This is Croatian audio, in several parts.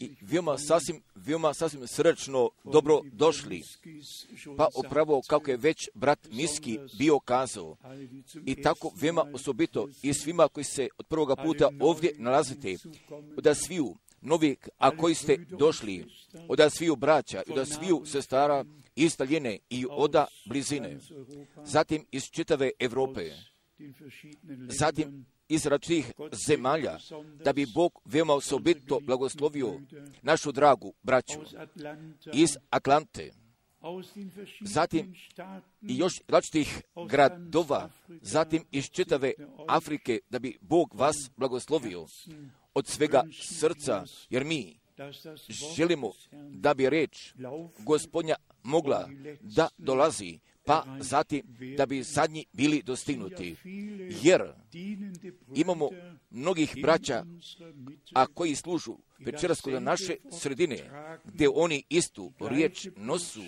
i veoma sasvim srčno dobro došli. Pa upravo kako je već brat Miski bio kazao, i tako veoma osobito i svima koji se od prvoga puta ovdje nalazite, od sviju novih, a koji ste došli, od sviju braća, od sviju sestara iz daljine i oda blizine, zatim iz čitave Evrope, zatim iz različitih zemalja, da bi Bog veoma osobito blagoslovio našu dragu braću iz Atlante, zatim i još različitih gradova, zatim iz čitave Afrike, da bi Bog vas blagoslovio od svega srca, jer mi želimo da bi reč Gospodnja mogla da dolazi, pa zatim da bi zadnji bili dostignuti, jer imamo mnogih braća, a koji služu večeras kod naše sredine, gdje oni istu riječ nosu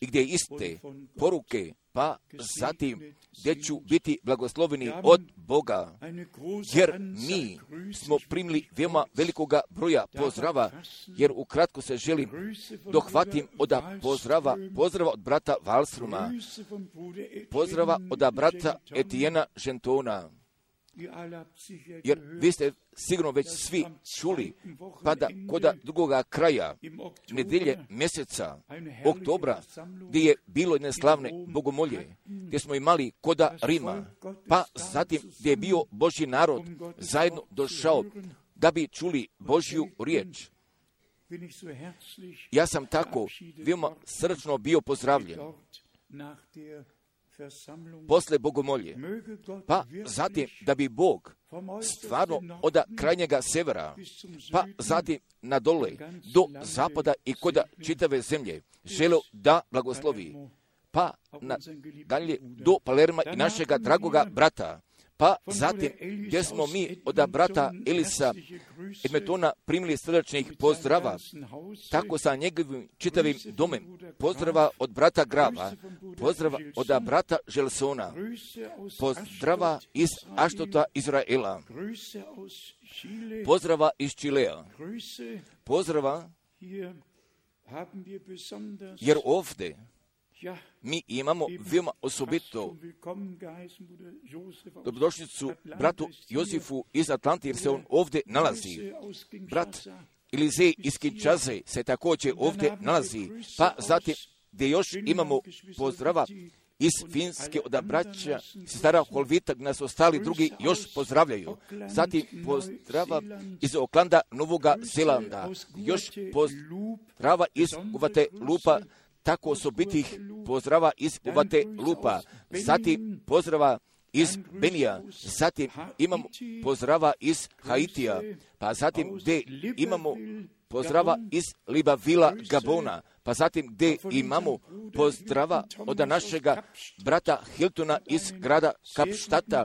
i gdje iste poruke, pa zatim gdje ću biti blagosloveni od Boga, jer mi smo primili veoma velikoga broja pozdrava, jer ukratko se želim dohvatim od pozdrava od brata Valsruma, pozdrava od brata Etijena Gentona, jer vi ste sigurno već svi čuli, pa da kod drugoga kraja nedjelje mjeseca oktobra, gdje je bilo jedne slavne bogomolje, gdje smo imali kod Rima, pa zatim gdje je bio Božji narod zajedno došao da bi čuli Božju riječ. Ja sam tako veoma srčno bio pozdravljen posle bogomolje, pa zatim da bi Bog stvarno od krajnjega severa, pa zatim na dole do zapada i koda čitave zemlje želeo da blagoslovi, pa dalje do Palerma i našega dragoga brata, pa zatim gdje smo mi od brata Elisa Edmetona primili srdačnih pozdrava, tako sa njegovim čitavim domem, pozdrava od brata Grava, pozdrava od brata Želsona, pozdrava iz Aštota Izraela, pozdrava iz Čilea, pozdrava, jer ovdje mi imamo veoma osobito dobrodošlicu bratu Jozifu iz Atlante, jer se on ovdje nalazi. Brat Elizej iz Kinčaze se također ovdje nalazi. Pa zatim gdje još imamo pozdrava iz Finske od braća sestara Helvetija, nas ostali drugi još pozdravljaju. Zatim pozdrava iz Oklanda Novoga Zelanda, još pozdrava iz Gvatemala Lupa, tako osobitih pozdrava iz Gvatemala Lupa, zatim pozdrava iz Benija, zatim imamo pozdrava iz Haitija, pa zatim gdje imamo pozdrava iz Libreville Gabona, pa zatim gdje imamo pozdrava od našega brata Hiltona iz grada Kapštata,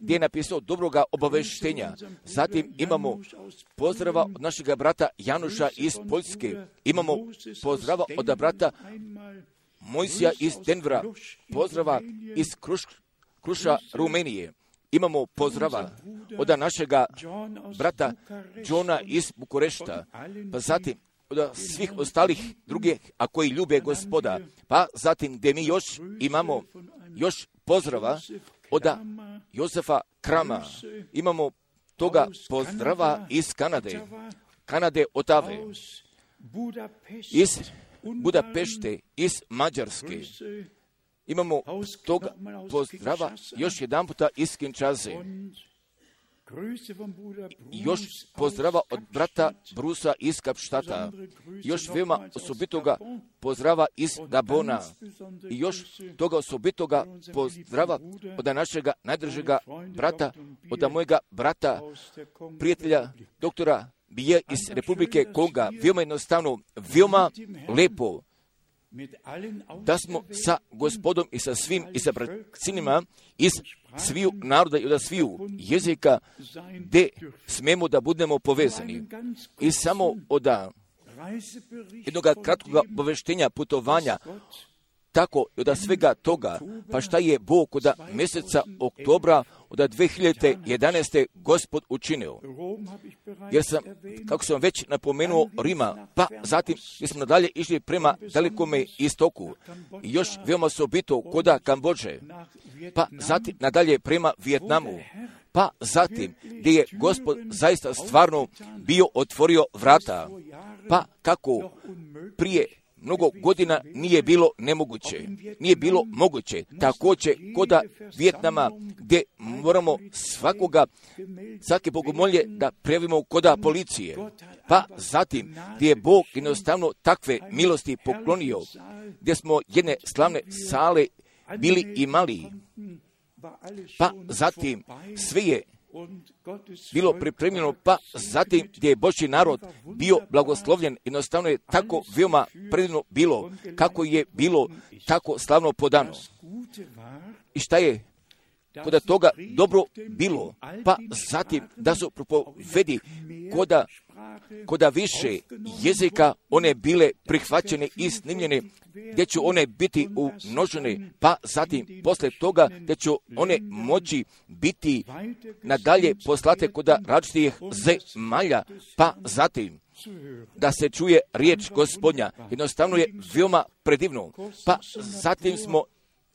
gdje je napisao dobroga obaveštenja. Zatim imamo pozdrava od našega brata Januša iz Poljske, imamo pozdrava od brata Mojsija iz Denvera, pozdrava iz Kruša Rumenije. Imamo pozdrava od našega brata Johna iz Bukurešta, pa zatim od svih ostalih drugih, a koji ljube Gospoda, pa zatim gdje mi još imamo još pozdrava od Jozefa Krama, imamo toga pozdrava iz Kanade Otave, iz Budapešte, iz Mađarske. Imamo toga pozdrava još jedan puta iz Kinčaze, još pozdrava od brata Brusa iz Kapštata, još veoma osobitoga pozdrava iz Gabona i još toga osobitoga pozdrava od našega najdržega brata, od mojega brata, prijatelja, doktora Bije iz Republike Konga. Veoma jednostavno, veoma lepo da smo sa Gospodom i sa svim i sa bracinima iz sviju naroda i od sviju jezika, gdje smemo da budemo povezani. I samo od jednog kratkog obaveštenja putovanja tako od svega toga, pa šta je Bog od mjeseca oktobra od 2011. Gospod učinio. Jer sam, kako sam već napomenuo, Rima, pa zatim smo nadalje išli prema dalekome istoku, još veoma osobito koda Kambođe, pa zatim nadalje prema Vijetnamu, pa zatim gdje je Gospod zaista stvarno bio otvorio vrata, pa kako prije mnogo godina nije bilo moguće. Također kod Vijetnama gdje moramo svake bogomolje da prijavimo kod policije. Pa zatim gdje je Bog jednostavno takve milosti poklonio, gdje smo jedne slavne sale bili imali. Pa zatim sve je bilo pripremljeno, pa zatim gdje je Božji narod bio blagoslovljen, jednostavno je tako veoma predivno bilo, kako je bilo tako slavno podano. I šta je kod toga dobro bilo, pa zatim da su propovedi koda više jezika one bile prihvaćene i snimljene, gdje će one biti umnožene, pa zatim poslije toga da će one moći biti nadalje poslate koda različitih zemalja, pa zatim da se čuje riječ Gospodnja. Jednostavno je veoma predivno. Pa zatim smo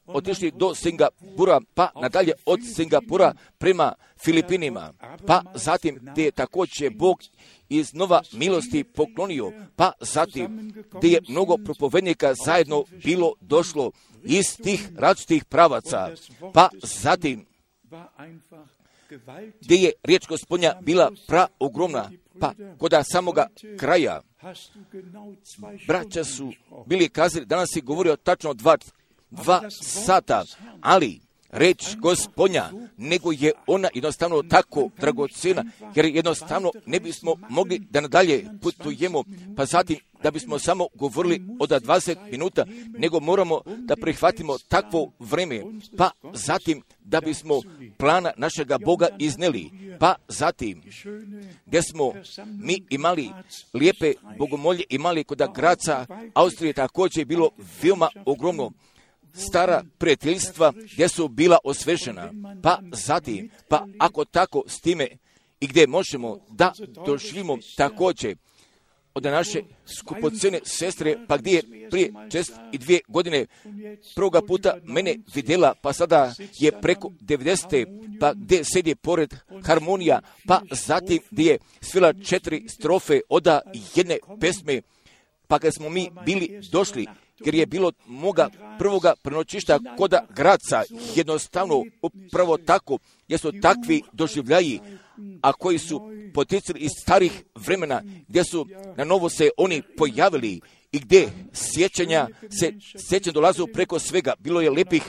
otišli do Singapura, pa nadalje od Singapura prema Filipinima, pa zatim gdje je također Bog iz nova milosti poklonio, pa zatim gdje je mnogo propovednika zajedno bilo došlo iz tih različitih pravaca, pa zatim gdje je riječ Gospodnja bila praogromna, pa koda samoga kraja. Braća su bili kazali, danas si govorio tačno 2 sata, ali reč Gospodnja, nego je ona jednostavno tako dragocjena, jer jednostavno ne bismo mogli da nadalje putujemo, pa zatim da bismo samo govorili od 20 minuta, nego moramo da prihvatimo takvo vreme, pa zatim da bismo plana našega Boga izneli, pa zatim gdje smo mi imali lijepe bogomolje, imali kod Graca, Austrije također je bilo veoma ogromno, stara prijateljstva gdje su bila osvešena, pa zatim, pa ako tako s time i gdje možemo da doživimo također od naše skupocene sestre, pa gdje je prije 42 godine prvoga puta mene vidjela, pa sada je preko 90, pa gdje sedi pored harmonija, pa zatim gdje je svila 4 strofe oda jedne pesme, pa kad smo mi bili došli, jer je bilo moga prvoga prenoćišta koda Graca, jednostavno upravo tako, jer su takvi doživljaji, a koji su poticili iz starih vremena, gdje su na novo se oni pojavili i gdje sjećanja dolazu preko svega. Bilo je lepih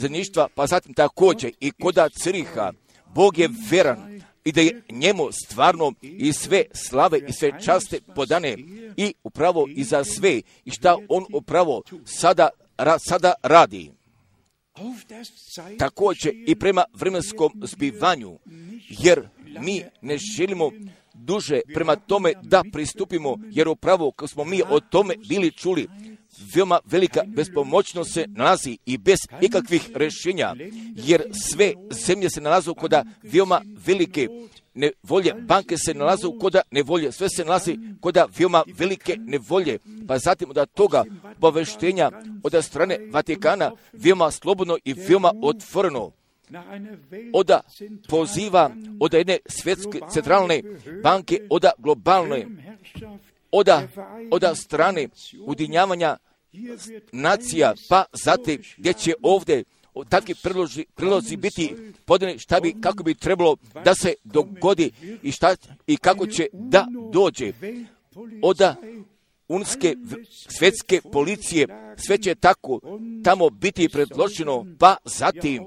zajedništva, pa zatim također i koda Ciriha. Bog je veran i da je njemu stvarno i sve slave i sve časte podane i upravo i za sve i šta on upravo sada radi. Također i prema vremenskom zbivanju, jer mi ne želimo duže prema tome da pristupimo, jer upravo kako smo mi o tome bili čuli, veoma velika bespomoćnost se nalazi i bez ikakvih rješenja, jer sve zemlje se nalazu koda veoma velike nevolje, banke se nalazu koda nevolje, sve se nalazi koda veoma velike nevolje, pa zatim od toga obavještenja od strane Vatikana veoma slobodno i veoma otvoreno. Oda poziva od jedne svjetske centralne banke, oda globalne, oda strane udinjavanja nacija, pa zatim gdje će ovdje takvi prilozi biti podani kako bi trebalo da se dogodi i kako će da dođe. Oda unske svjetske policije, sve će tako tamo biti predloženo, pa zatim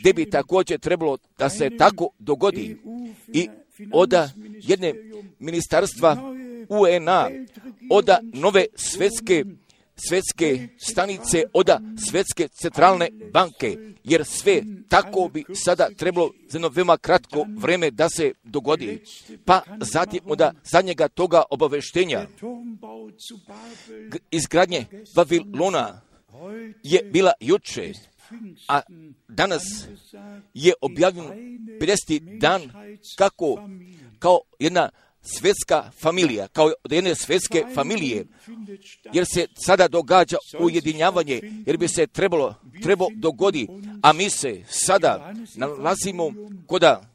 gdje bi također trebalo da se tako dogodi. I oda jedne ministarstva UN-a, oda nove svetske stanice, oda svetske centralne banke, jer sve tako bi sada trebalo za jedno veoma kratko vrijeme da se dogodi. Pa zatim oda zadnjega toga obavještenja, izgradnje Babilona, je bila juče, a danas je objavljen 50. dan kako kao jedna svetska familija, kao jedne svetske familije, jer se sada događa ujedinjavanje, jer bi se trebalo dogodi, a mi se sada nalazimo koda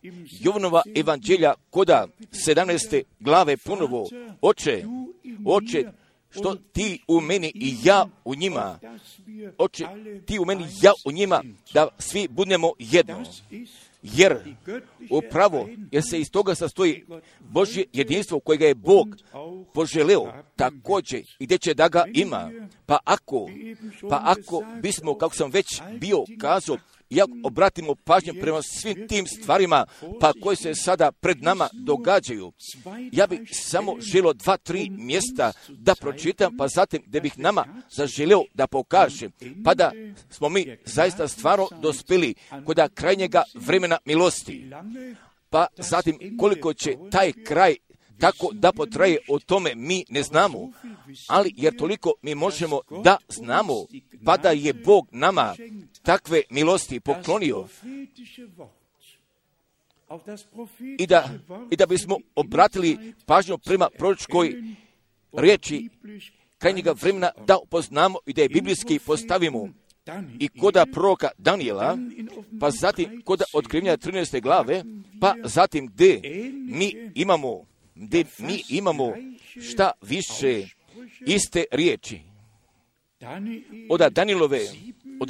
Jovanova evanđelja, koda 17. glave ponovo. Oče, što ti u meni i ja u njima, Oče, ti u meni i ja u njima, da svi budemo jedno. Jer upravo, jer se iz toga sastoji Božje jedinstvo kojega je Bog poželeo također i gdje će da ga ima. Pa ako bismo, kako sam već bio kazao, i ako obratimo pažnju prema svim tim stvarima pa koje se sada pred nama događaju, ja bih samo želio 2-3 mjesta da pročitam, pa zatim da bih nama zaželio da pokažem, pa da smo mi zaista stvarno dospeli kod krajnjega vremena milosti. Pa zatim koliko će taj kraj tako da potraje, o tome mi ne znamo, ali jer toliko mi možemo da znamo, pa da je Bog nama takve milosti poklonio i da bismo obratili pažnju prema proročkoj riječi krajnjega vremena, da upoznamo i da je biblijski postavimo. I koda proroka Danijela, pa zatim koda otkrivenja 13. glave, pa zatim gdje mi imamo šta više iste riječi.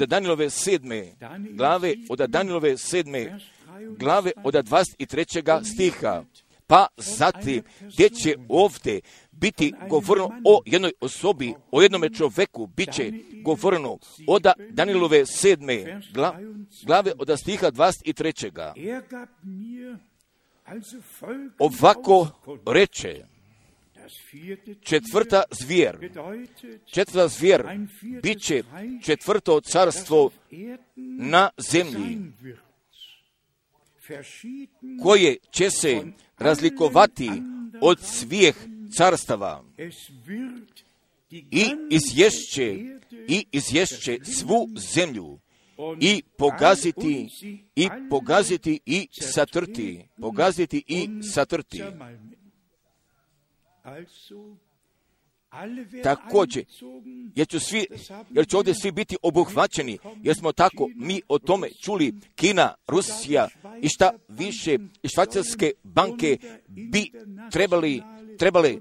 Od Danilove sedme glave, od 23. stiha, pa zatim gdje će ovdje biti govorno o jednoj osobi, o jednome čovjeku, bit će govorno od Danilove sedme glave, od stiha 23. Ovako reče, četvrta zvijer bit će četvrto carstvo na zemlji, koje će se razlikovati od svih carstava i izješće svu zemlju i pogaziti i satrti. Također, jer će ovdje svi biti obuhvaćeni, jer smo tako mi o tome čuli. Kina, Rusija i šta više, i švajcarske banke bi trebali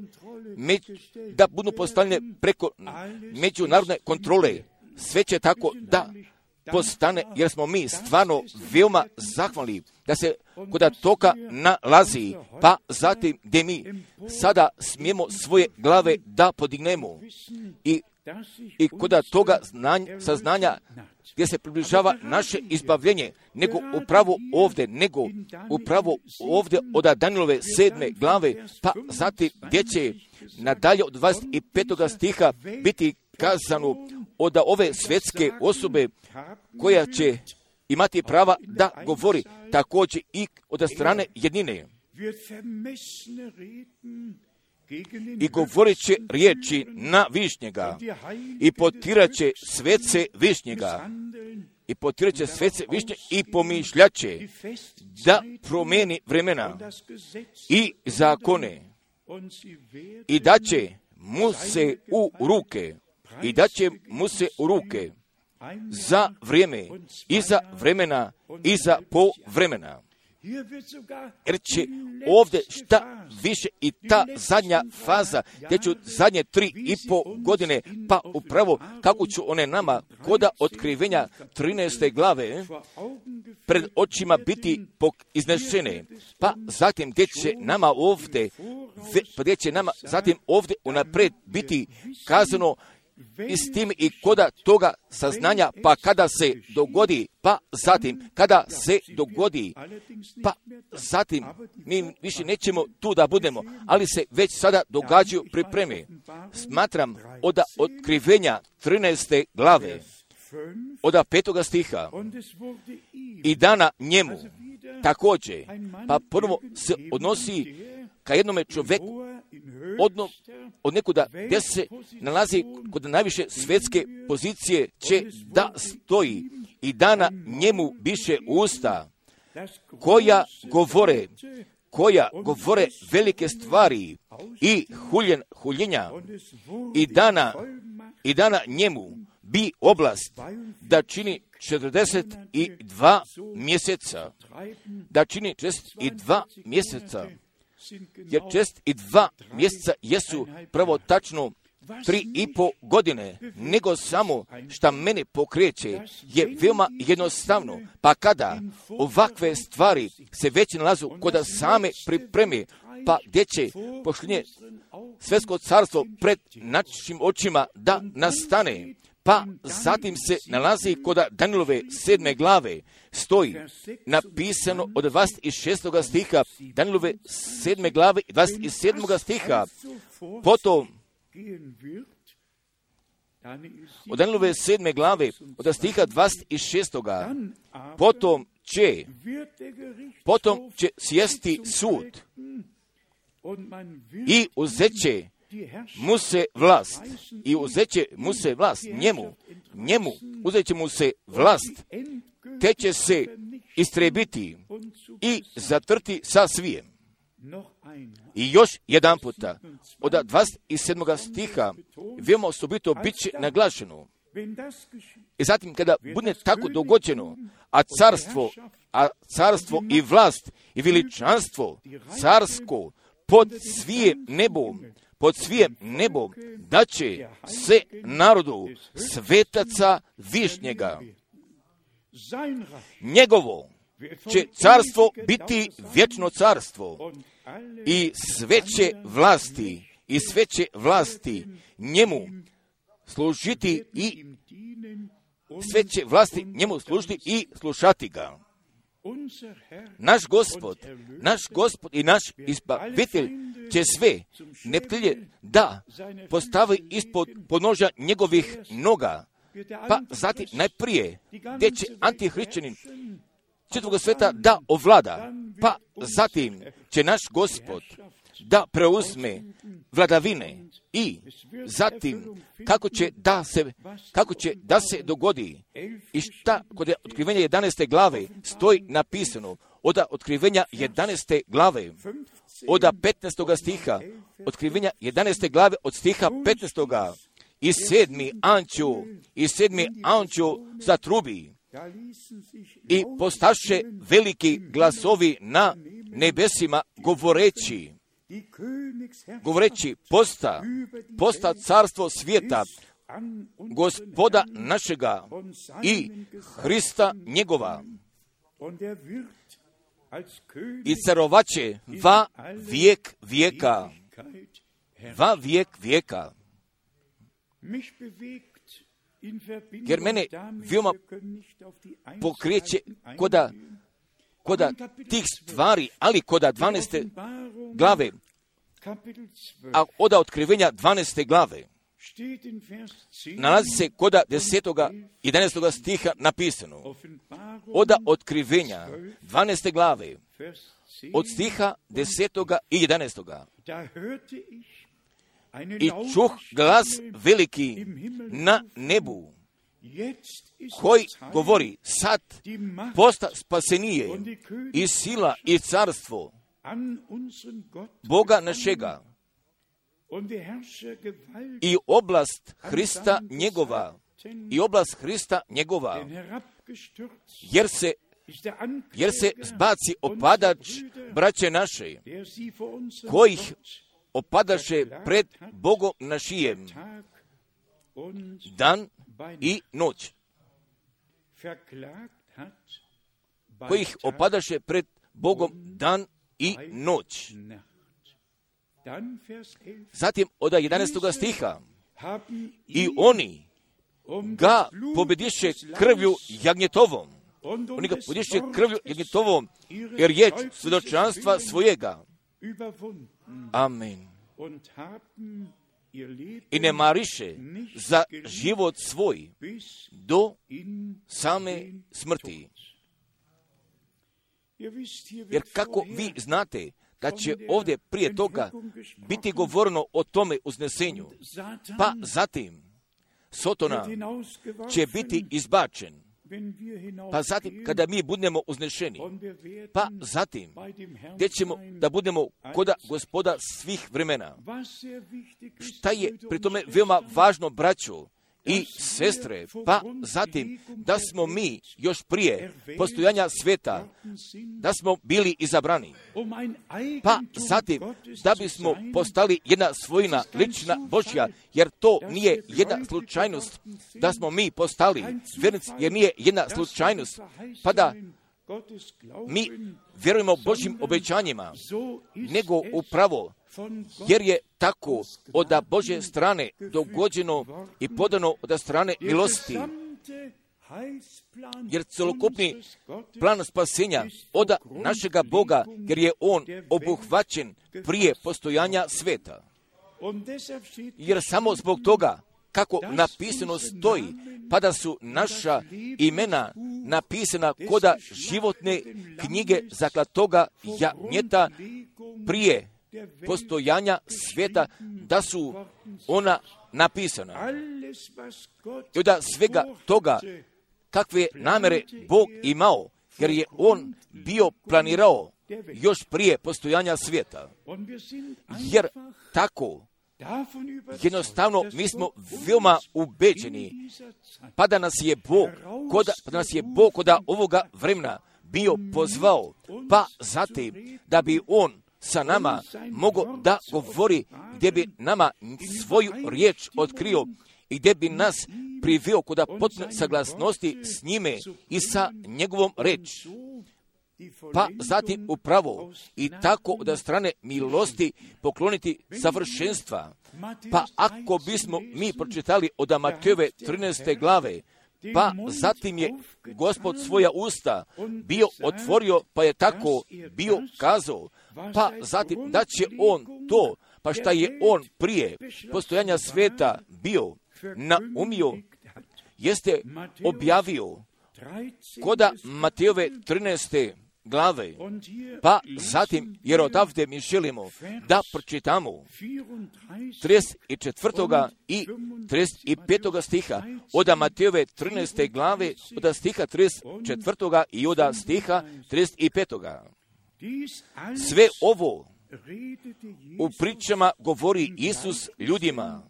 da budu postavljene preko međunarodne kontrole. Sve će tako da postane, jer smo mi stvarno veoma zahvalni da se koda toka nalazi, pa zatim gdje mi sada smijemo svoje glave da podignemo i koda toga saznanja gdje se približava naše izbavljenje, nego upravo ovdje od Danilove 7. glave, pa zatim gdje će nadalje od 25. stiha biti kazano od ove svetske osobe koja će imati prava da govori, također i od strane jednine. I govorit će riječi na višnjega i potirat će svece višnje i pomišljat će da promijeni vremena i zakone i da će mu se u ruke za vrijeme, iza vremena, iza po vremena. Jer će ovdje šta više i ta zadnja faza, gdje ću zadnje 3,5 godine, pa upravo kako ću one nama koda otkrivenja 13. glave pred očima biti iznešene, pa zatim gdje će nama zatim ovdje unaprijed biti kazano i s tim i koda toga saznanja, pa kada se dogodi, mi više nećemo tu da budemo, ali se već sada događaju pripreme. Smatram od otkrivenja 13. glave, od 5. stiha, i dana njemu, također, pa prvo se odnosi ka jednome čovjeku od nekuda gdje se nalazi kod najviše svetske pozicije će da stoji i dana njemu biše usta koja govore velike stvari i huljenja i dana njemu bi oblast da čini 42 mjeseca, jer 42 mjeseca jesu pravo tačno 3,5 godine, nego samo šta mene pokreće je veoma jednostavno, pa kada ovakve stvari se već nalazu kada same pripremi, pa gdje će pošljenje svetsko carstvo pred našim očima da nastane. Pa zatim se nalazi kod Danilove 7. glave, stoji napisano od 26. stiha, Danilove 7. glave 27. stiha, potom od Danilove 7. glave od stiha 26. Potom će sjesti sud i uzet će mu se vlast, njemu uzet će mu se vlast, te će se istrebiti i zatrti sa svijem. I još jedan puta, od 27. stiha, veoma osobito bit će naglašeno. I zatim kada bude tako dogođeno, a carstvo i vlast i veličanstvo carsko pod svijem nebom, da će se narodu svetaca višnjega. Njegovo će carstvo biti vječno carstvo i sve će vlasti njemu služiti i slušati ga. Naš Gospod i naš izbavitelj će sve neprijatelje da postavi ispod podnožja njegovih noga. Pa zatim najprije gdje će antihrišćanin čitavog svijeta da ovlada, pa zatim će naš Gospod da preuzme vladavine i zatim kako će da se dogodi i šta kod otkrivenja 11. glave stoji napisano od otkrivenja 11. glave od 15. stiha, otkrivenja 11. glave od stiha 15. i sedmi anđeo zatrubi i postaše veliki glasovi na nebesima govoreći posta carstvo svijeta, Gospoda našega i Hrista njegova. I carovaće va vijek vijeka. Jer mene veoma pokreće koda tih stvari, ali koda 12. glave, a oda otkrivenja 12. glave, nalazi se koda 10. 11. stiha napisano. Oda otkrivenja 12. glave, od stiha 10. i 11. I čuh glas veliki na nebu, koji govori, sad posta spasenije i sila i carstvo Boga našega i oblast Hrista njegova, jer se zbaci opadač braće naše, kojih opadaše pred Bogom našijem dan i noć, kojih opadaše pred Bogom dan i noć. Zatim od 11. stiha, i oni ga pobediše krvlju jagnjetovom, jer je svjedočanstva svojega. Amen. I ne mariše za život svoj do same smrti. Jer kako vi znate da će ovdje prije toga biti govorno o tome uznesenju. Pa zatim, Sotona će biti izbačen. Pa zatim, kada mi budemo uznešeni, pa zatim, gdje ćemo da budemo koda Gospoda svih vremena. Šta je pri tome veoma važno, braćo i sestre, pa zatim, da smo mi još prije postojanja svijeta, da smo bili izabrani. Pa zatim, da bismo postali jedna svojina, lična Božja, jer to nije jedna slučajnost, da smo mi postali vjernici, jer nije jedna slučajnost, pa da mi vjerujemo Božjim obećanjima, nego upravo, jer je tako od Božje strane dogođeno i podano od strane milosti. Jer celokupni plan spasenja od našega Boga, jer je on obuhvaćen prije postojanja sveta. Jer samo zbog toga, kako napisano stoji, pa da su naša imena napisana koda životne knjige zaklatoga janjeta prije postojanja svijeta, da su ona napisana. I od svega toga, kakve namere Bog imao, jer je on bio planirao još prije postojanja svijeta. Jer tako, jednostavno mi smo veoma ubeđeni, pa da nas je Bog koda ovoga vremena bio pozvao, pa zatim da bi on sa nama mogao da govori, gdje bi nama svoju riječ otkrio i gdje bi nas priveo koda potpune saglasnosti s njime i sa njegovom riječi. Pa zatim upravo i tako od strane milosti pokloniti savršenstva. Pa ako bismo mi pročitali od Matejove 13. glave, pa zatim je Gospod svoja usta bio otvorio, pa je tako bio kazao, pa zatim da će on to, pa šta je on prije postojanja svijeta bio naumio, jeste objavio koda Matejove 13. glave. Pa zatim, jer odavde mi želimo da pročitamo 34. i 35. stiha od Matejove 13. glave, od stiha 34. i od stiha 35. Sve ovo u pričama govori Isus ljudima,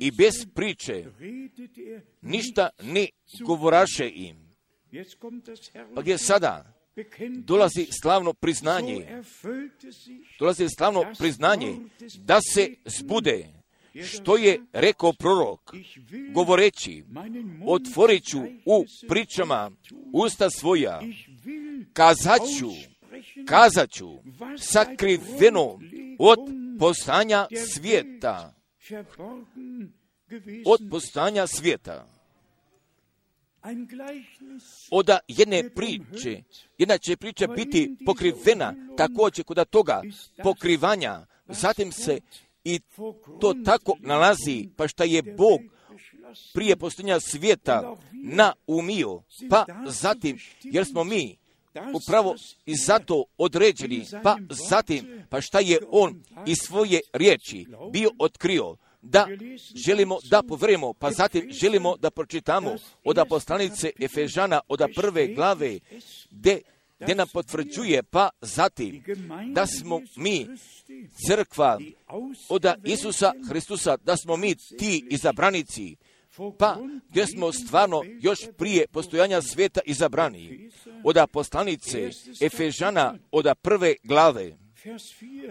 i bez priče ništa ne govoraše im. Pa gdje sada dolazi slavno priznanje, da se zbude što je rekao prorok, govoreći, otvorit ću u pričama usta svoja, kazat ću sakriveno od postanja svijeta. Od jedne priče, jedna će priča biti pokrivena, također kod toga pokrivanja, zatim se i to tako nalazi, pa šta je Bog prije postanja svijeta naumio, pa zatim, jer smo mi upravo i zato određeni, pa zatim, pa šta je on iz svoje riječi bio otkrio, da želimo da povremo, pa zatim želimo da pročitamo od poslanice Efežana od 1. glave, gdje nam potvrđuje, pa zatim, da smo mi crkva od Isusa Hristusa, da smo mi ti izabranici, pa gdje smo stvarno još prije postojanja svijeta izabrani. Od poslanice Efežana od 1. glave,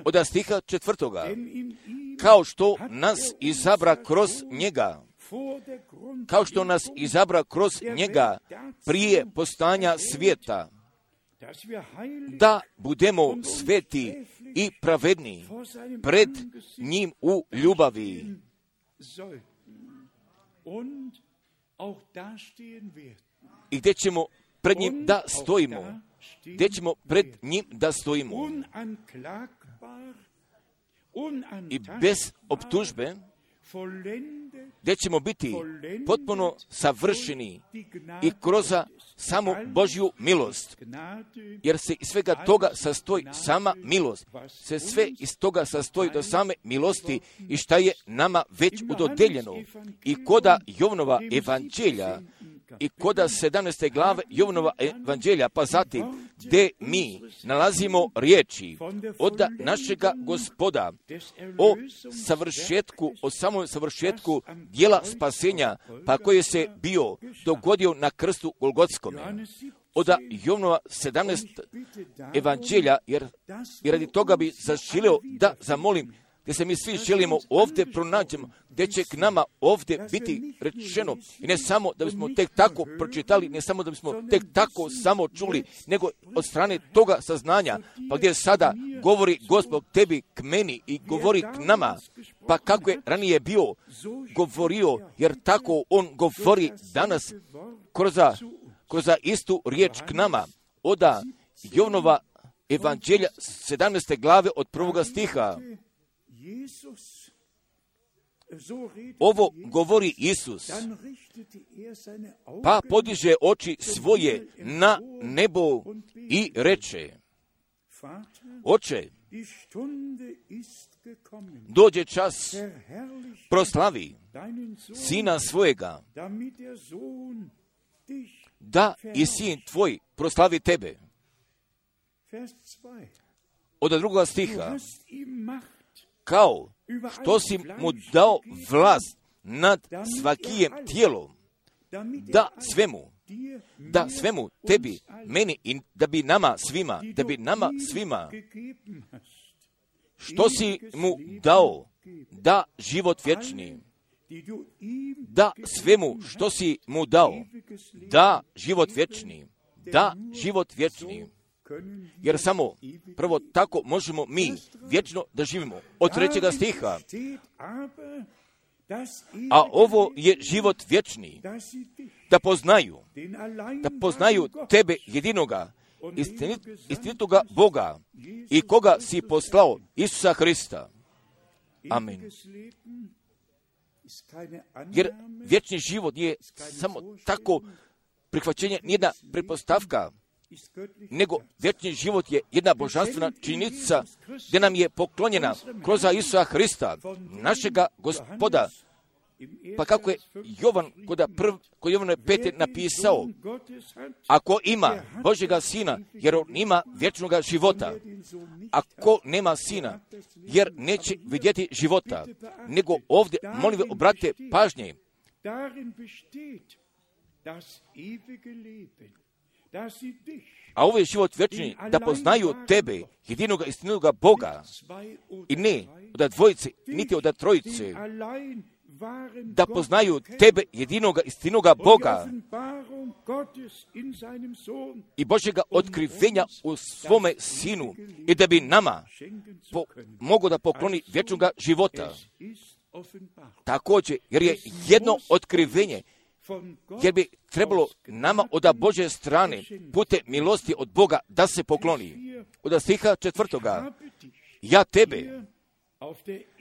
od stiha 4. Kao što nas izabra kroz njega prije postojanja svijeta, da budemo sveti i pravedni pred njim u ljubavi. I gdje ćemo pred njim da stojimo, i bez optužbe, gdje ćemo biti potpuno savršeni i kroz samo Božju milost, jer se iz svega toga sastoji sama milost, se sve iz toga sastoji do same milosti i šta je nama već udodeljeno. I koda Jovanova evanđelja i koda 17. glave Jovanova evanđelja, pa zatim gdje mi nalazimo riječi od našega Gospoda o savršetku, o samom savršetku dijela spasenja, pa koje se bio dogodio na krstu Golgotskome. Od Jovanova 17. evanđelja, jer radi toga bi zaželio da zamolim gdje se mi svi želimo ovdje pronađemo, gdje će k nama ovdje biti rečeno. I ne samo da bismo tek tako pročitali, ne samo da bismo tek tako samo čuli, nego od strane toga saznanja, pa gdje sada govori Gospod tebi k meni i govori k nama, pa kako je ranije bio govorio, jer tako on govori danas kroz istu riječ k nama. Oda Jovanova evanđelja 17. glave od 1. stiha. Ovo govori Isus, pa podiže oči svoje na nebo i reče: Oče, dođe čas, proslavi Sina svojega, da i Sin tvoj proslavi tebe. Od 2. stiha. Kao što si mu dao vlast nad svakijem tijelom, da svemu tebi, meni i da bi nama svima, što si mu dao, da život vječni, da život vječni. Jer samo prvo tako možemo mi vječno da živimo. Od 3. stiha. A ovo je život vječni, da poznaju tebe jedinoga, istinitoga Boga i koga si poslao, Isusa Hrista. Amen. Jer vječni život je samo tako prihvaćenje, nijedna pretpostavka, nego vječni život je jedna božanstvena činjenica gdje nam je poklonjena kroz Isusa Hrista, našega Gospoda. Pa kako je Jovan kod Jovana 5. napisao, ako ima Božjega Sina, jer on ima vječnoga života, ako nema Sina, jer neće vidjeti života, nego ovdje, molim vas, obratite pažnje, a ovo je život vječni, da poznaju tebe, jedinoga istinoga Boga, i ne od dvojice, niti od trojice, da poznaju tebe, jedinoga istinoga Boga i Božjega otkrivenja u svome Sinu, i da bi nama mogo da pokloni vječnoga života. Također, jer je jedno otkrivenje, jer bi trebalo nama od Božje strane pute milosti od Boga da se pokloni. Od stiha 4.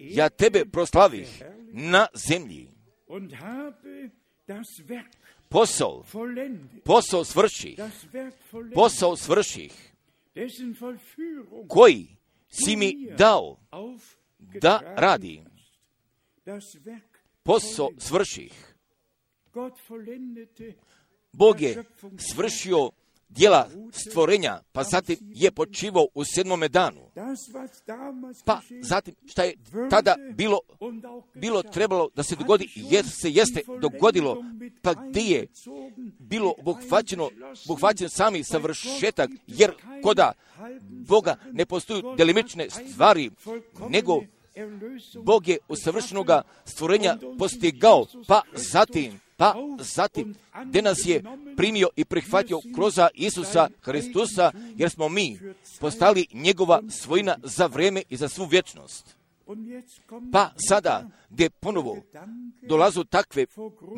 Ja tebe proslavih na zemlji. Posao svrših, koji si mi dao da radi. Posao svrših. Bog je svršio djela stvorenja, pa zatim je počivao u 7. danu. Pa zatim šta je tada bilo trebalo da se dogodi, jer se jeste dogodilo, pa gdje je bilo obuhvaćen sami savršetak, jer koda Boga ne postoju delimične stvari, nego Bog je u savršenoga stvorenja postigao, pa zatim, gdje nas je primio i prihvatio kroz Isusa Hristusa, jer smo mi postali njegova svojina za vrijeme i za svu vječnost. Pa sada gdje ponovo dolazu takve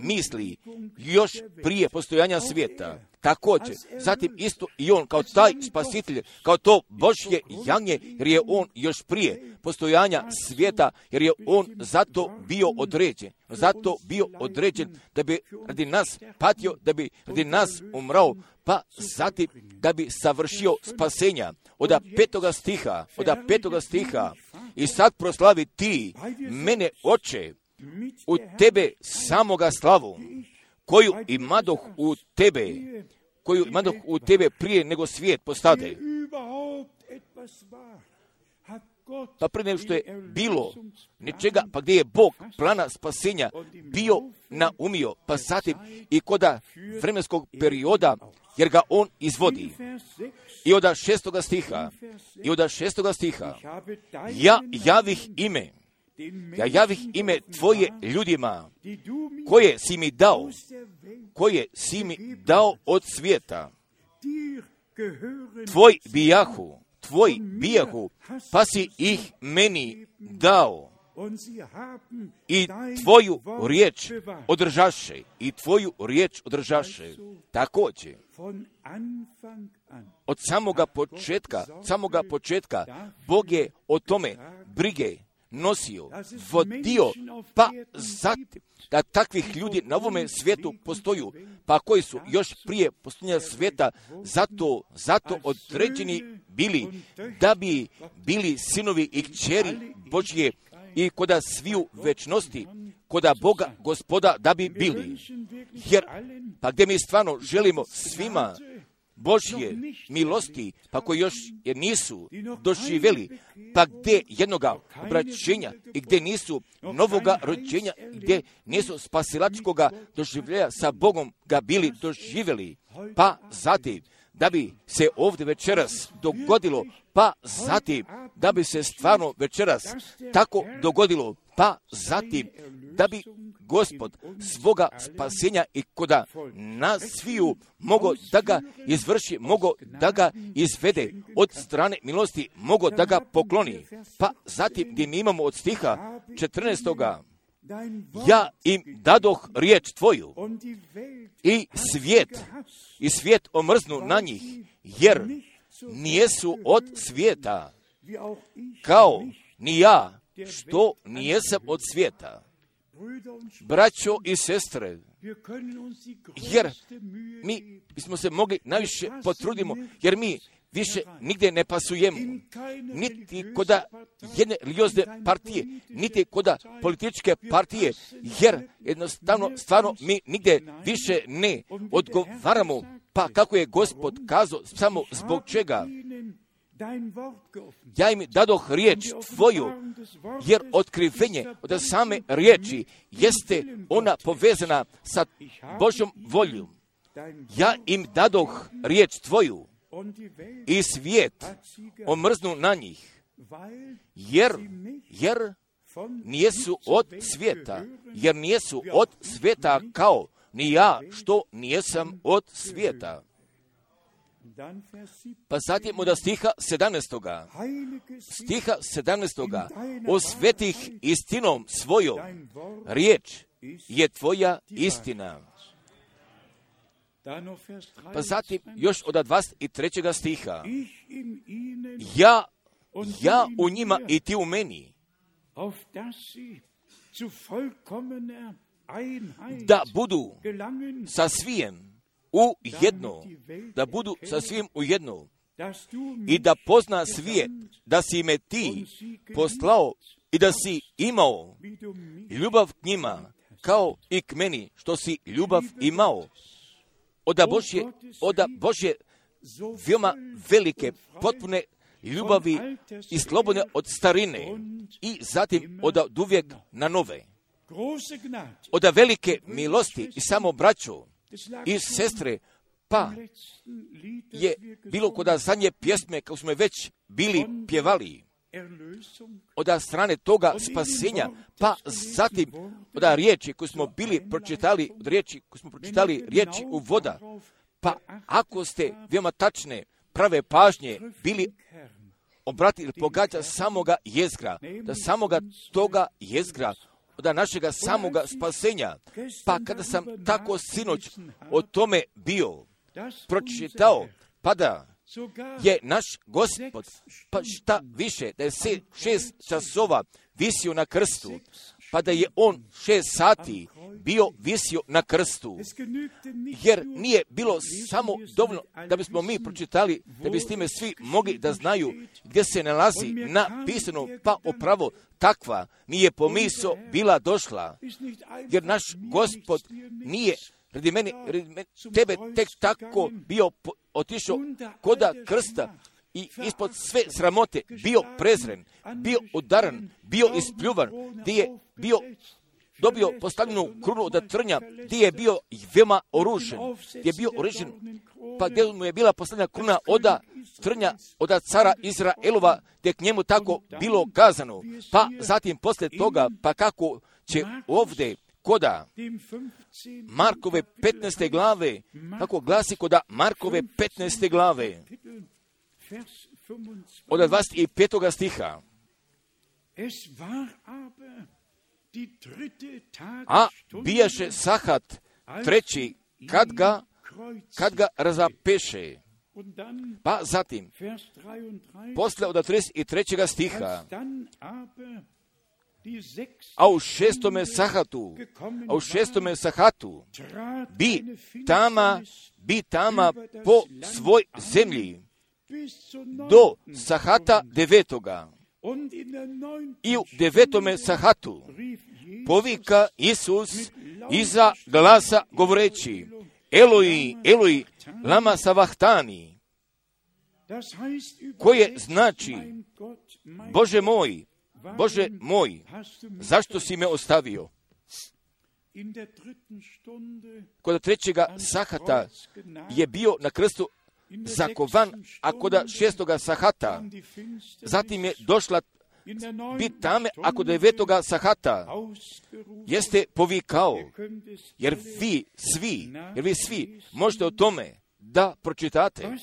misli još prije postojanja svijeta, također, zatim isto i on kao taj spasitelj, kao to Božje janje, jer je on još prije postojanja svijeta, jer je on zato bio određen da bi radi nas patio, da bi radi nas umrao, pa zatim da bi savršio spasenja. Od petoga stiha, i sad proslavi ti mene, Oče, u tebe samoga slavu, koju imadoh u tebe prije nego svijet postade. Pa prije nego što je bilo nečega, pa gdje je Bog plana spasenja bio naumio, pa zatim i koda vremenskog perioda, jer ga on izvodi. I od šestoga stiha, ja javih ime tvoje ljudima, koje si mi dao od svijeta. Tvoj bijahu, pa si ih meni dao. I tvoju riječ održaše, također. Od samoga početka, Bog je o tome brige nosio, vodio, pa zatim da takvih ljudi na ovome svijetu postoju, pa koji su još prije postojanja svijeta zato određeni bili da bi bili sinovi i kćeri Božje i koda sviju večnosti, koda Boga Gospoda da bi bili. Jer, pa gdje mi stvarno želimo svima Božje milosti, pa koji još jer nisu doživjeli, pa gdje jednoga obraćenja i gdje nisu novoga rođenja, gdje nisu spasilačkoga doživljaja sa Bogom ga bili doživjeli, pa zatim da bi se ovdje večeras dogodilo, pa zatim da bi se stvarno večeras tako dogodilo, pa zatim da bi Gospod svoga spasenja i koda nas sviju mogo da ga izvede od strane milosti, mogo da ga pokloni. Pa zatim gdje mi imamo od stiha 14. Ja im dadoh riječ tvoju i svijet omrznu na njih, jer nijesu od svijeta, kao ni ja što nijesam od svijeta. Braćo i sestre, jer mi bismo se mogli najviše potrudimo, jer mi više nigdje ne pasujemo, niti koda jedne religiozne partije, niti koda političke partije, jer jednostavno, stvarno mi nigdje više ne odgovaramo, pa kako je Gospod kazao, samo zbog čega. Ja im dadoh riječ tvoju, jer otkrivenje od same riječi jeste ona povezana sa Božjom voljom. Ja im dadoh riječ tvoju i svijet omrznu na njih, jer nijesu od svijeta, kao ni ja što nijesam od svijeta. Pa zatim od stiha 17. Osvetih istinom svojom, riječ je tvoja istina. Pa zatim još od 23. stiha. Ja u njima i ti u meni, da budu sa svim u jedno i da pozna svijet da si me ti poslao i da si imao ljubav k njima kao i k meni što si ljubav imao. Oda Božje veoma velike, potpune ljubavi i slobodne od starine i zatim od uvijek na nove. Oda velike milosti i samo braću i sestre, pa je bilo koda zadnje pjesme, kao smo već bili pjevali, od strane toga spasenja, pa zatim od riječi koju smo bili pročitali, riječi u voda, pa ako ste veoma tačne, prave pažnje bili obrati, pogađa samoga jezgra, da samoga toga jezgra, da našega samoga spasenja. Pa kada sam tako sinoć o tome bio, pročitao, pa da je naš Gospod, pa šta više, da je 6 časova visio na krstu, pa da je on 6 sati bio visio na krstu, jer nije bilo samo dovoljno da bismo mi pročitali, da bi s time svi mogli da znaju gdje se nalazi napisano, pa upravo takva mi je pomisao bila došla, jer naš Gospod nije radi meni, tebe tek tako bio otišao koda krsta i ispod sve sramote bio prezren, bio udaran, bio ispljuvan, gdje je bio dobio postavljenu krunu od trnja, gdje je bio veoma oružen, gdje je bio oružen, pa gdje mu je bila postavljena kruna od trnja od cara Izraelova, gdje je k njemu tako bilo kazano. Pa zatim poslije toga, pa kako će ovdje koda Markove 15. glave, tako glasi koda Markove 15. glave, od 25. stiha. A bijaše sahat 3. kad ga razapeše. Pa zatim, posle od 33. stiha, a u 6. sahatu bi tama po svoj zemlji do sahata 9. I u 9. sahatu povika Isus iza glasa govoreći: Eloi, Eloi, lama savahtani, koje znači: Bože moj, Bože moj, zašto si me ostavio? Kod 3. sahata je bio na krstu zakovan, a kod 6. sahata, zatim je došla bit tame, a kod 9. sahata jeste povikao, jer vi svi možete o tome da pročitate.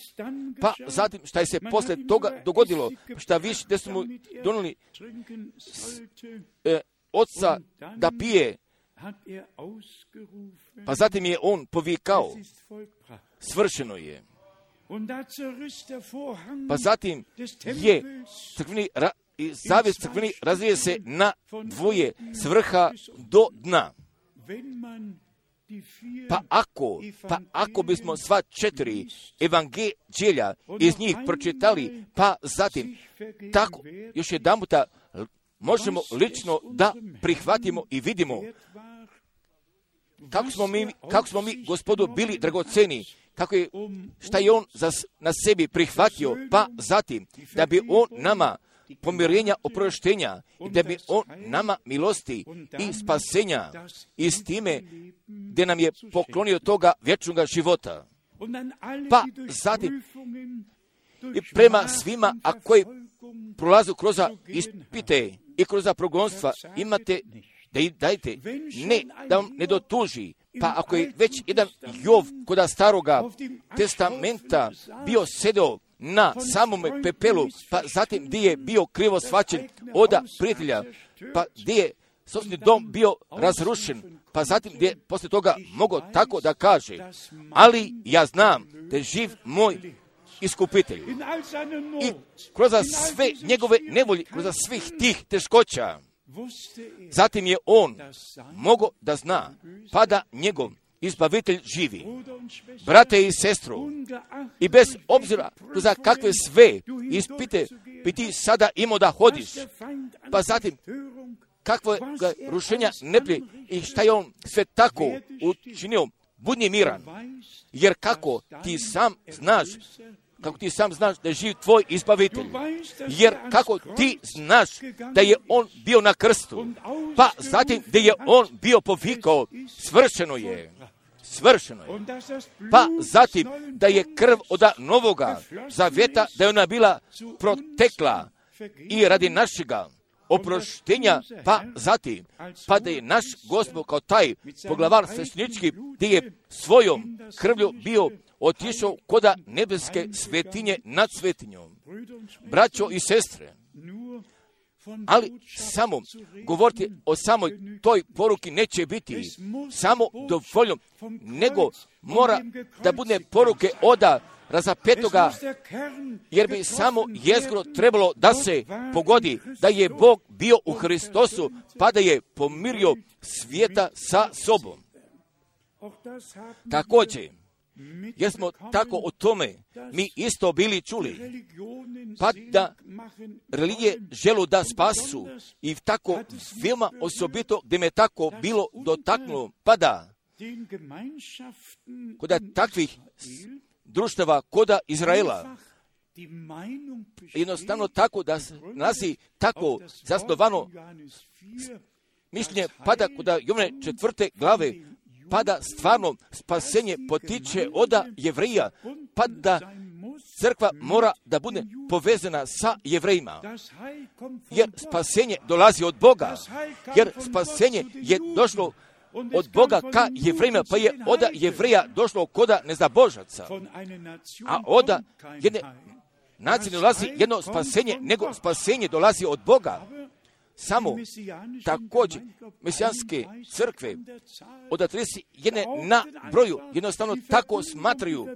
Pa zatim šta je se poslije toga dogodilo, šta više da smo donijeli oca da pije, pa zatim je on povikao: svršeno je. Pa zatim je zavjet crkveni razvije se na dvoje, s vrha do dna. Pa ako bismo sva 4 evanđelja iz njih pročitali, pa zatim tako još jedanputa možemo lično da prihvatimo i vidimo kako smo mi Gospodu bili dragoceni, kako je, šta je on na sebi prihvatio, pa zatim da bi on nama pomirenja, oproštenja, i da bi on nama milosti i spasenja, i s time gdje nam je poklonio toga vječnoga života. Pa zatim i prema svima a koji prolazu kroz ispite i kroz progonstva, imate da im dajte, ne da vam ne dotuži. Pa ako je već jedan Jov koda staroga testamenta bio sedeo na samom pepelu, pa zatim gdje je bio krivo shvaćen od prijatelja, pa gdje je sopstveni dom bio razrušen, pa zatim gdje je poslije toga mogao tako da kaže: ali ja znam da je živ moj Iskupitelj. I kroz sve njegove nevolje, kroz svih tih teškoća, zatim je on mogao da zna, pa da njegov Izbavitelj živi. Brate i sestru, i bez obzira za kakve sve ispite bi ti sada imao da hodiš, pa zatim kakve rušenja neprijatelja i šta je on sve tako učinio, budni miran, jer kako ti sam znaš da je živ tvoj Izbavitelj, jer kako ti znaš da je on bio na krstu, pa zatim da je on bio povikao: svršeno je, svršeno je. Pa zatim da je krv od novoga zavjeta, da je ona bila protekla i radi našega oproštenja, pa zatim, pa da je naš Gospod kao taj poglavar sveštenički, gdje je svojom krvlju bio otišao koda nebeske svetinje nad svetinjom. braćo i sestre, ali samo govoriti o samoj toj poruki neće biti samo dovoljno, nego mora da bude poruke oda razapetoga, jer bi samo jezgro trebalo da se pogodi, da je Bog bio u Hristosu, pa da je pomirio svijeta sa sobom. Također, jesmo tako o tome mi isto bili čuli, pa da religije želu da spasu i tako veoma osobito gdje me tako bilo dotaknulo, pa da kod takvih društava koda Izraela jednostavno tako da nalazi tako zasnovano mišljenje, pada kod Jovane 4. glave, pada stvarno spasenje potiče oda Jevrija, pada crkva mora da bude povezana sa Jevrejima, jer spasenje dolazi od Boga, jer spasenje je došlo od Boga ka Jevrejima, pa je oda Jevreja došlo koda nezabožaca, a oda jedne nacije dolazi jedno spasenje, nego spasenje dolazi od Boga. Samo također mesijanske crkve od 31 na broju jednostavno tako smatraju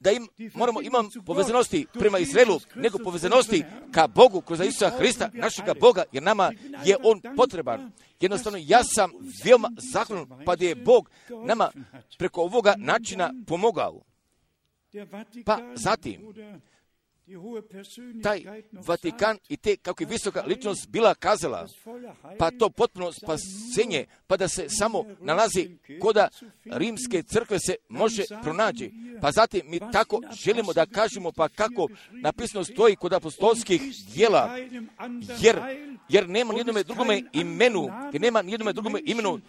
da im moramo imam povezanosti prema Izraelu, nego povezanosti ka Bogu kroz Isusa Hrista, našega Boga, jer nama je On potreban. Jednostavno, ja sam veoma zahvalan pa da je Bog nama preko ovoga načina pomogao. Pa zatim, taj Vatikan i te kako je visoka ličnost bila kazala, pa to potpuno spasenje, pa da se samo nalazi koda rimske crkve se može pronaći. Pa zatim mi tako želimo da kažemo, pa kako napisano stoji kod apostolskih djela, jer nema nijednome drugome imenu, jer nema nijednome drugome imenu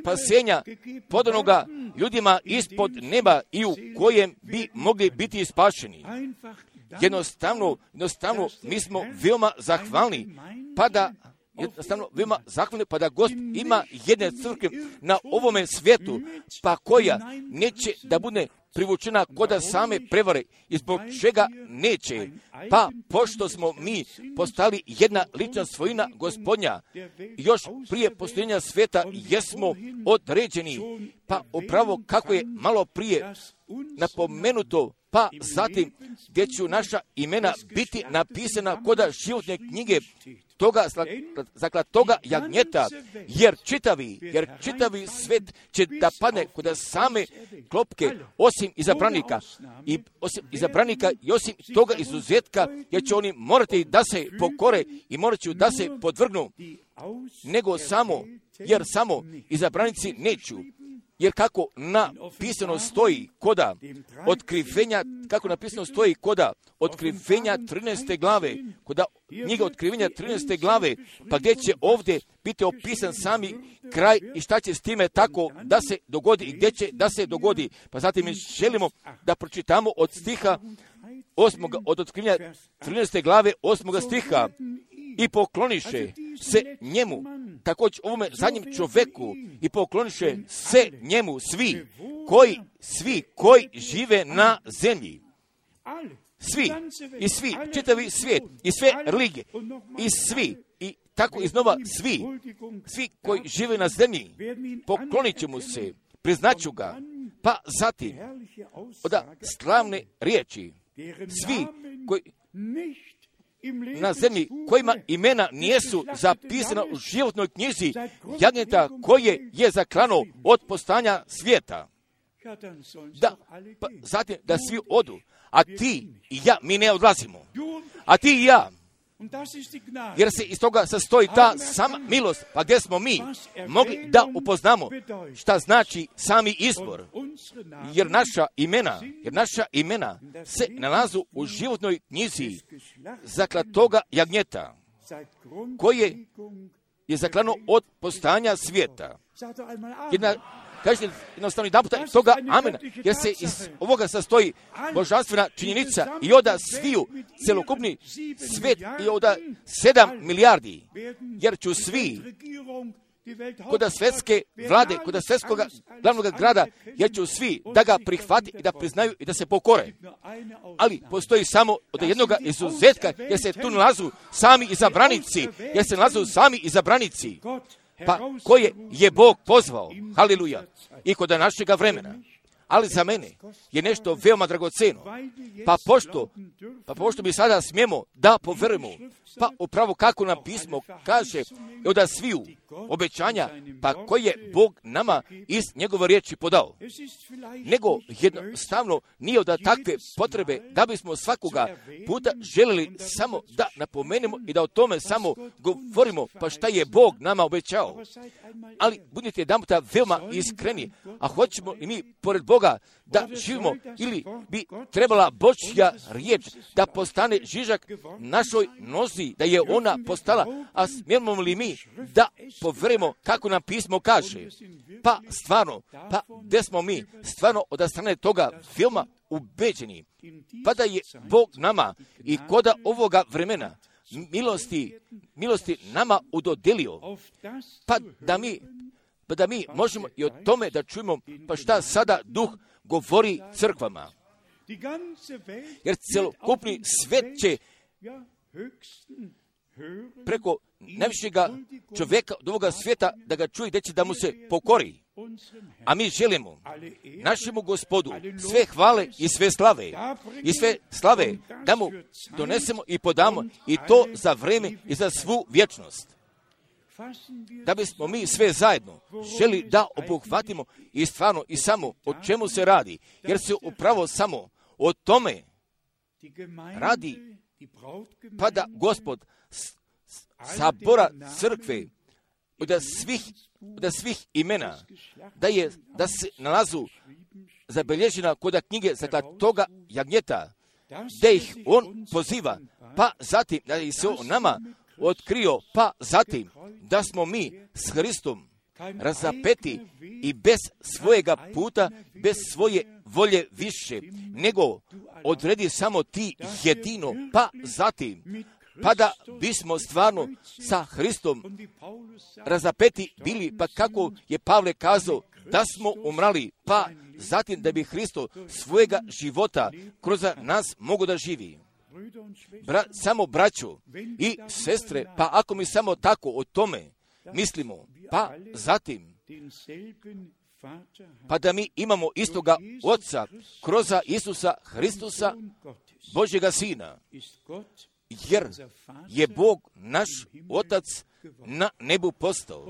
spasenja podanoga ljudima ispod neba i u kojem bi mogli biti spašeni. Jednostavno, mi smo veoma zahvalni, pa da Gospod ima jedne crkve na ovome svijetu, pa koja neće da bude privučena koda same prevare, i zbog čega neće, pa pošto smo mi postali jedna lična svojina Gospodnja, još prije postojanja svijeta jesmo određeni, pa upravo kako je malo prije napomenuto, pa zatim gdje ću naša imena biti napisana koda životne knjige toga, zakla toga jagnjeta, jer čitavi svet će da padne koda same klopke, osim izabranika i osim toga izuzetka, jer će oni morati da se pokore i morat će da se podvrgnu, jer samo izabranici neću. Jer kako napisano stoji koda otkrivenja, 13. glave, koda knjiga otkrivenja 13. glave, pa gdje će ovdje biti opisan sami kraj i šta će s time tako da se dogodi i gdje će da se dogodi. Pa zatim mi želimo da pročitamo od stiha 8. od otkrivenja 13. glave 8. stiha. I pokloniše se njemu, također ovome zadnjem čovjeku, i pokloniše se njemu svi koji žive na zemlji. Svi, čitavi svijet, i sve religije, i tako iznova svi koji žive na zemlji, poklonit će mu se, priznaću ga, pa zatim, oda slavne riječi, svi koji na zemlji kojima imena nijesu zapisana u životnoj knjizi jagnjeta koje je zaklano od postanja svijeta. Zatim da svi odu, a ti i ja, mi ne odlazimo. A ti i ja, jer se iz toga sastoji ta sama milost, pa gdje smo mi mogli da upoznamo šta znači sami izbor, jer naša imena se nalazu u životnoj knjizi zaklatoga jagnjeta, koje je zaklano od postanja svijeta. Kažete jednostavno jedan puta toga amena, jer se iz ovoga sastoji božanstvena činjenica i oda sviju celokupni svet i oda 7 milijardi, jer ću svi kuda svetske vlade, kuda svetskog glavnog grada, jer ću svi da ga prihvati i da priznaju i da se pokore. Ali postoji samo od jednoga izuzetka, jer se tu nalazu sami izabranici, jer se nalazu sami izabranici, pa koje je Bog pozvao, haleluja, i kod današnjega vremena. Ali za mene je nešto veoma dragoceno. Pa pošto mi sada smijemo da poverimo, pa upravo kako nam pismo kaže od sviju obećanja, pa koje je Bog nama iz njegove riječi podao. Nego jednostavno nije od takve potrebe da bismo svakoga puta želili samo da napomenemo i da o tome samo govorimo, pa šta je Bog nama obećao. Ali budite jedanputa veoma iskreni, a hoćemo i mi pored Boga da živimo, ili bi trebala Božja riječ da postane žižak našoj nozi, da je ona postala, a smijemo li mi da poverimo kako nam pismo kaže? Pa stvarno, pa gdje smo mi stvarno od strane toga veoma ubeđeni, pa da je Bog nama i koda ovoga vremena milosti nama udodelio, pa da mi možemo i o tome da čujemo pa šta sada Duh govori crkvama. Jer celokupni svet će preko najvišega čovjeka od ovoga svijeta da ga čuje i da će da mu se pokori. A mi želimo našemu Gospodu sve hvale i sve slave da mu donesemo i podamo, i to za vrijeme i za svu vječnost. Da bismo mi sve zajedno želi da obuhvatimo i stvarno i samo o čemu se radi, jer se upravo samo o tome radi, pa da Gospod sabora crkve od svih imena da se nalazu zabilježena koda knjige zaklatoga jagnjeta, da ih on poziva, pa zatim da ih se o nama otkrio, pa zatim da smo mi s Hristom razapeti i bez svojega puta, bez svoje volje više, nego odredi samo ti jedino, pa zatim, pa da bismo stvarno sa Hristom razapeti bili, pa kako je Pavle kazao, da smo umrali, pa zatim da bi Hristo svojega života kroz nas mogao da živi. Samo braćo i sestre, pa ako mi samo tako o tome mislimo, pa zatim, pa da mi imamo istoga Oca, kroz Isusa Hristusa, Božjega Sina, jer je Bog naš Otac na nebu postao.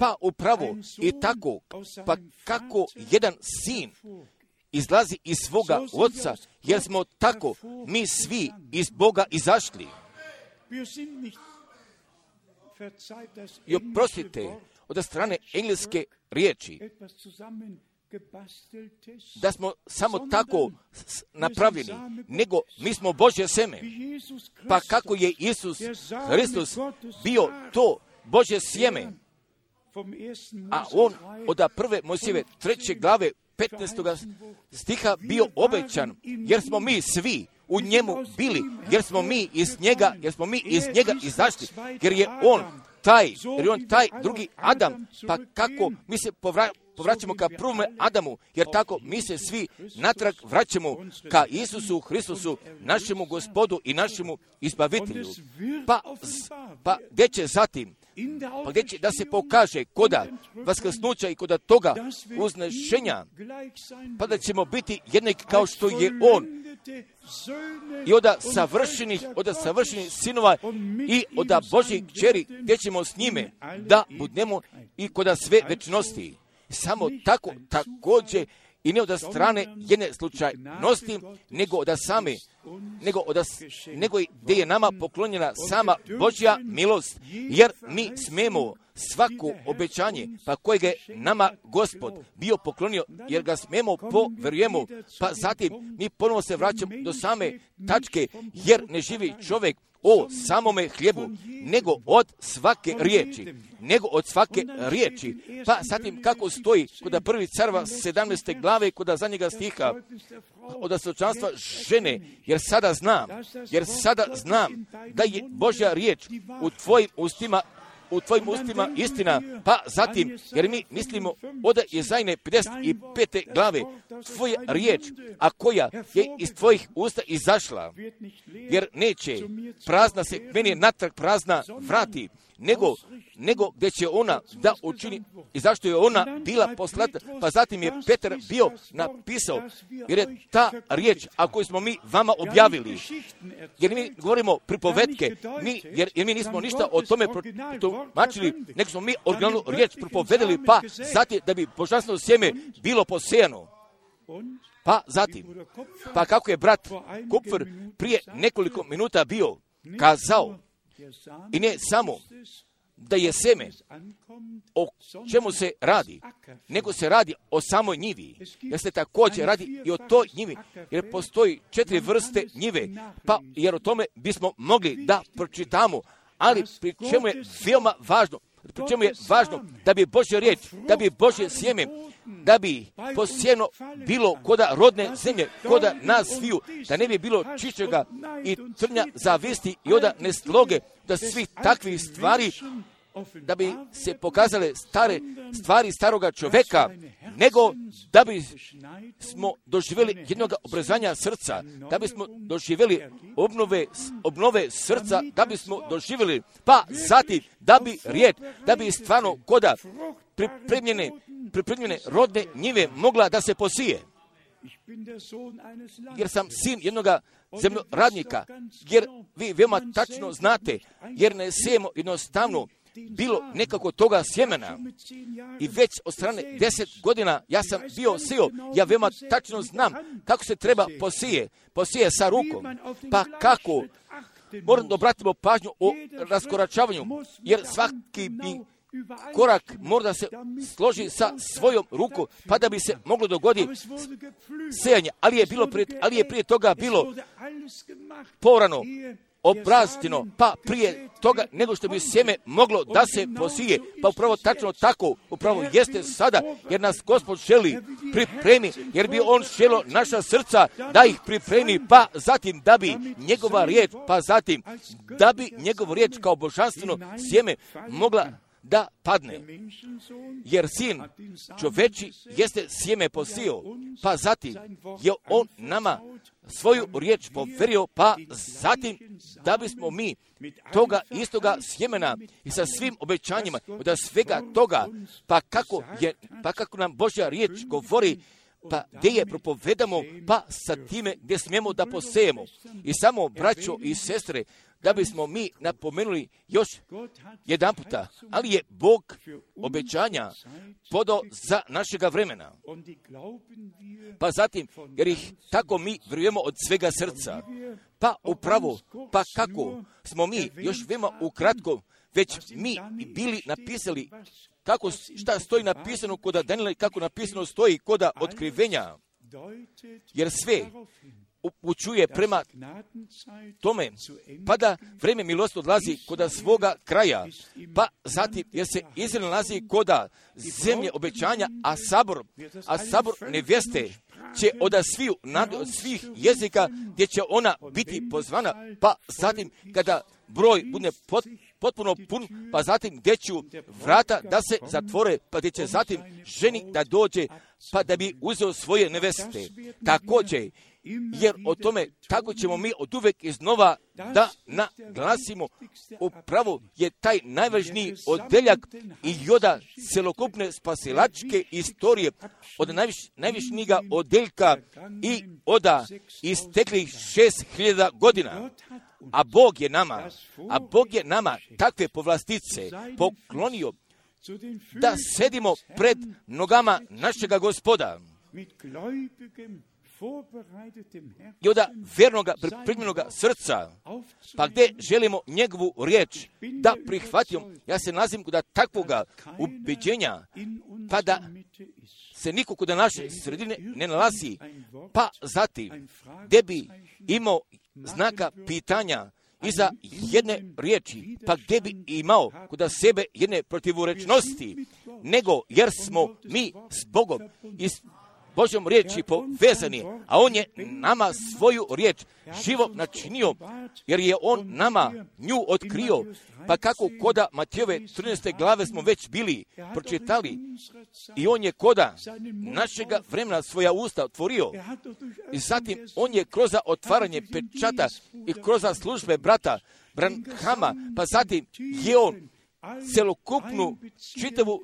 Pa upravo i tako, pa kako jedan sin izlazi iz svoga Oca, jer smo tako mi svi iz Boga izašli. I oprostite, od strane engleske riječi, da smo samo tako napravljeni, nego mi smo Božje sjeme. Pa kako je Isus Hristos bio to Božje sjeme, a on od prve Mojsijeve 3. glave 15. stiha bio obećan, jer smo mi svi u njemu bili, jer smo mi iz njega izašli, jer je on taj drugi Adam, pa kako mi se povraćamo ka prvome Adamu, jer tako mi se svi natrag vraćamo ka Isusu Hristusu, našemu Gospodu i našemu Izbavitelju. Pa gdje će zatim? Pa gdje će da se pokaže koda vaskrsnuća i koda toga uznešenja, pa da ćemo biti jednak kao što je on, i oda savršenih sinova i oda Božjih kćeri, gdje ćemo s njime da budnemo i koda sve večnosti. Samo tako također i ne od strane jedne slučajnosti, nego gdje je nama poklonjena sama Božja milost, jer mi smemo svako obećanje, pa kojeg je nama Gospod bio poklonio, jer ga smemo poverujemo, pa zatim mi ponovo se vraćamo do same tačke, jer ne živi čovjek o samome hljebu, nego od svake riječi, pa zatim kako stoji kod prvi carva 17. glave, kod zadnjega stiha, od svjedočanstva žene, jer sada znam da je Božja riječ u tvojim ustima u tvojim ustima istina, pa zatim, jer mi mislimo od Jesaje 55. glave, tvoja riječ, a koja je iz tvojih usta izašla, jer neće prazna se meni natrag prazna vrati, nego gdje će ona da učini i zašto je ona bila poslata, pa zatim je Petar bio napisao, jer je ta riječ, a koju smo mi vama objavili, jer mi govorimo pripovetke, jer mi nismo ništa o tome protumačili, nego smo mi originalnu riječ pripovedali, pa zatim da bi božanstveno sjeme bilo posejano. Pa zatim, pa kako je brat Kupfer prije nekoliko minuta bio kazao, i ne samo da je sjeme, o čemu se radi, nego se radi o samoj njivi, jer se također radi i o toj njivi, jer postoji 4 vrste njive, pa jer o tome bismo mogli da pročitamo, ali pri čemu je veoma važno, da bi Božja riječ, da bi Božje sjeme, da bi posijeno bilo koda rodne zemlje, koda nas sviju, da ne bi bilo čičega i trnja zavisti i oda nesloge, da svih takvih stvari, da bi se pokazale stare stvari staroga čovjeka, nego da bi smo doživjeli jednog obrezanja srca, da bismo doživjeli obnove srca, da bismo doživjeli, pa zatim da bi riječ, da bi stvarno koda pripremljene rodne njive mogla da se posije. Jer sam sin jednog zemljoradnika, jer vi veoma tačno znate, jer ne sijemo jednostavno bilo nekako toga sjemena i već od strane 10 godina ja sam bio sio, ja veoma tačno znam kako se treba posije sa rukom, pa kako moram da obratimo pažnju o raskoračavanju, jer svaki korak mora da se složi sa svojom rukom, pa da bi se moglo dogoditi sejanje, ali je prije toga bilo porano, obrastino, pa prije toga nego što bi sjeme moglo da se posije, pa upravo tačno tako, upravo jeste sada, jer nas Gospod želi pripremi, jer bi On želio naša srca da ih pripremi, pa zatim da bi njegova riječ, kao božanstveno sjeme mogla da padne, jer sin čoveči jeste sjeme posio, pa zatim je on nama svoju riječ povjerio, pa zatim da bismo mi toga istoga sjemena i sa svim obećanjima od svega toga, pa kako nam Božja riječ govori, pa gdje je propovedamo, pa sa time gdje smijemo da posejemo. I samo, braćo i sestre, da bismo mi napomenuli još jedan puta, ali je Bog obećanja podao za našega vremena. Pa zatim, jer ih tako mi vjerujemo od svega srca. Pa upravo, pa kako smo mi još veoma ukratko, već mi bili napisali kako, šta stoji napisano koda Danijela i kako napisano stoji koda otkrivenja, jer sve upućuje prema tome, pa da vrijeme milosti odlazi koda svoga kraja, pa zatim jer se Izrael nalazi koda zemlje obećanja, a sabor nevjeste će od svih jezika gdje će ona biti pozvana, pa zatim kada broj bude potpuno pun, pa zatim gdje ću vrata da se zatvore, pa gdje će zatim ženik da dođe, pa da bi uzeo svoje neveste. Također, jer o tome tako ćemo mi od uvek iznova da naglasimo, upravo je taj najvažniji odeljak i joda celokupne spasilačke istorije, od najvišnjega odeljka i oda isteklih 6.000 godina. A Bog je nama takve povlastice poklonio da sedimo pred nogama našega Gospoda. I oda vernoga, pripremljenoga srca, pa gdje želimo njegovu riječ da prihvatimo, ja se nalazim kod takvoga ubeđenja, pa da se niko kod naše sredine ne nalazi, pa zatim gdje bi imao znaka pitanja iza jedne riječi, pa gdje bi imao kod sebe jedne protivurečnosti, nego jer smo mi s Bogom i Božjom riječi povezani, a On je nama svoju riječ živo načinio, jer je On nama nju otkrio. Pa kako koda Matejove 13. glave smo već bili, pročitali, i On je koda našega vremena svoja usta otvorio. I zatim On je kroz otvaranje pečata i kroz službe brata Branhama, pa zatim je On celokupnu čitavu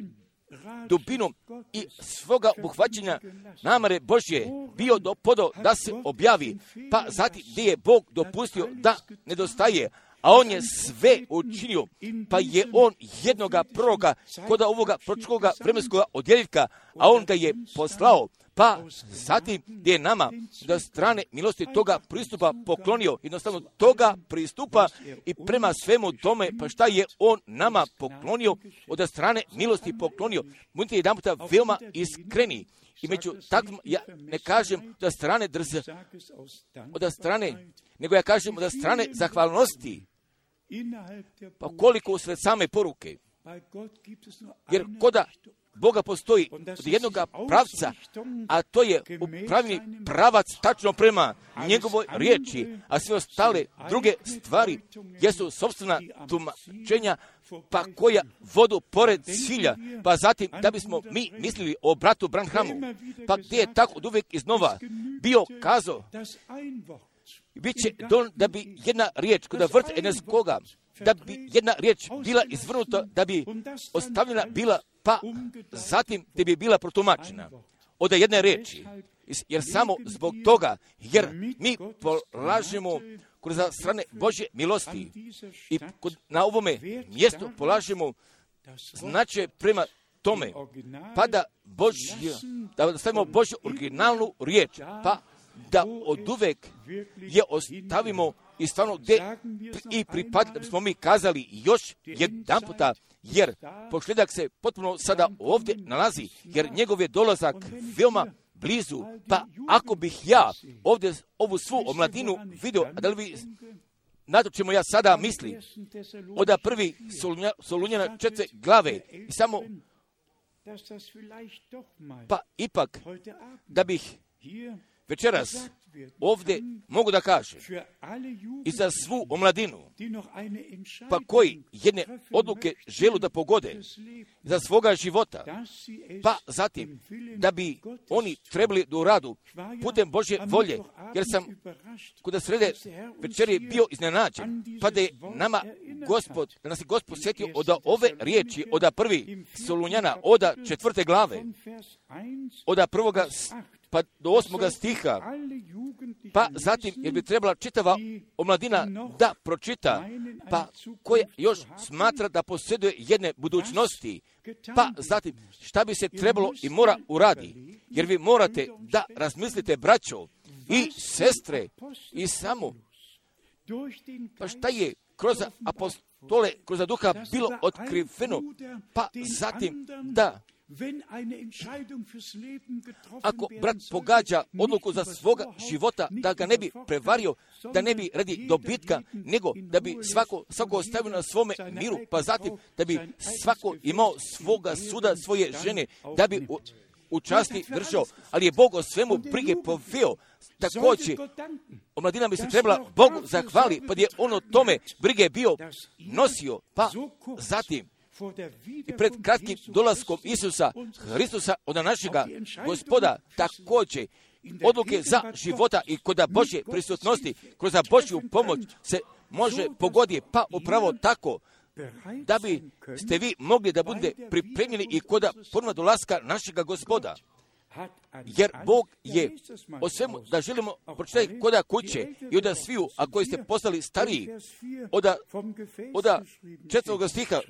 dubinom i svoga obuhvaćenja namare Božje bio dopodao da se objavi, pa zatim gdje je Bog dopustio da nedostaje, a On je sve učinio, pa je On jednoga proroka koda ovoga pročkoga vremenskoga odjeljka, a On ga je poslao, pa zatim gdje je nama do strane milosti toga pristupa poklonio, jednostavno toga pristupa i prema svemu tome, pa šta je On nama poklonio, od strane milosti poklonio. Budite jedan puta veoma iskreni i među takvim, ja ne kažem od strane nego ja kažem od strane zahvalnosti, pa koliko usred same poruke, jer koda Boga postoji od jednog pravca, a to je upravni pravac tačno prema njegovoj riječi, a sve ostale druge stvari jesu sobstvena tumačenja, pa koja vodu pored cilja, pa zatim da bismo mi mislili o bratu Branhamu, pa gdje je tako od uvijek iznova bio kazao, biće da bi jedna riječ kada vrt eneskoga, da bi jedna riječ bila izvrnuta, da bi ostavljena bila, pa zatim te bi bila protumačena od jedne riječi, jer samo zbog toga, jer mi polažemo kroz strane Božje milosti i na ovome mjestu polažemo značaj prema tome, pa da stavimo Božju originalnu riječ, pa da oduvek je ostavimo i stvarno gdje i pripadili, da bismo mi kazali još jedan puta, jer pošljedak se potpuno sada ovdje nalazi, jer njegov je dolazak veoma blizu, pa ako bih ja ovdje ovu svu omladinu vidio, a da li vi na to čemu ja sada mislim, oda prvi Solunjana 4. glave i samo, pa ipak da bih večeras ovdje mogu da kažem i za svu omladinu, pa koji jedne odluke želu da pogode za svoga života, pa zatim da bi oni trebali da uradu putem Božje volje, jer sam kuda srede večeri bio iznenađen, pa da je nama Gospod, da nas je Gospod sjetio od ove riječi, od prvi Solunjana, od 4. glave, od 1. pa do 8. stiha, pa zatim jer bi trebala čitava omladina da pročita, pa koja još smatra da posjeduje jedne budućnosti, pa zatim šta bi se trebalo i mora uradi, jer vi morate da razmislite, braćo i sestre, i samo, pa šta je kroz apostole, kroz duha bilo otkriveno, pa zatim da ako brat pogađa odluku za svoga života, da ga ne bi prevario, da ne bi radi dobitka, nego da bi svako ostavio na svome miru, pa zatim da bi svako imao svoga suda, svoje žene, da bi u časti držao. Ali je Bog o svemu brige poveo. Također, omladina bi se trebala Bogu zahvali, pa je ono tome brige bio nosio, pa zatim i pred kratkim dolaskom Isusa Hristusa od našega Gospoda, također odluke za života i kod Božje prisutnosti, kroz Božju pomoć se može pogoditi, pa upravo tako da bi ste vi mogli da budete pripremljeni i kod ponovnog dolaska našega Gospoda. Jer Bog je o svemu da želimo pročitati koda kuće i oda sviju, a koji ste postali stariji, oda 4. stiha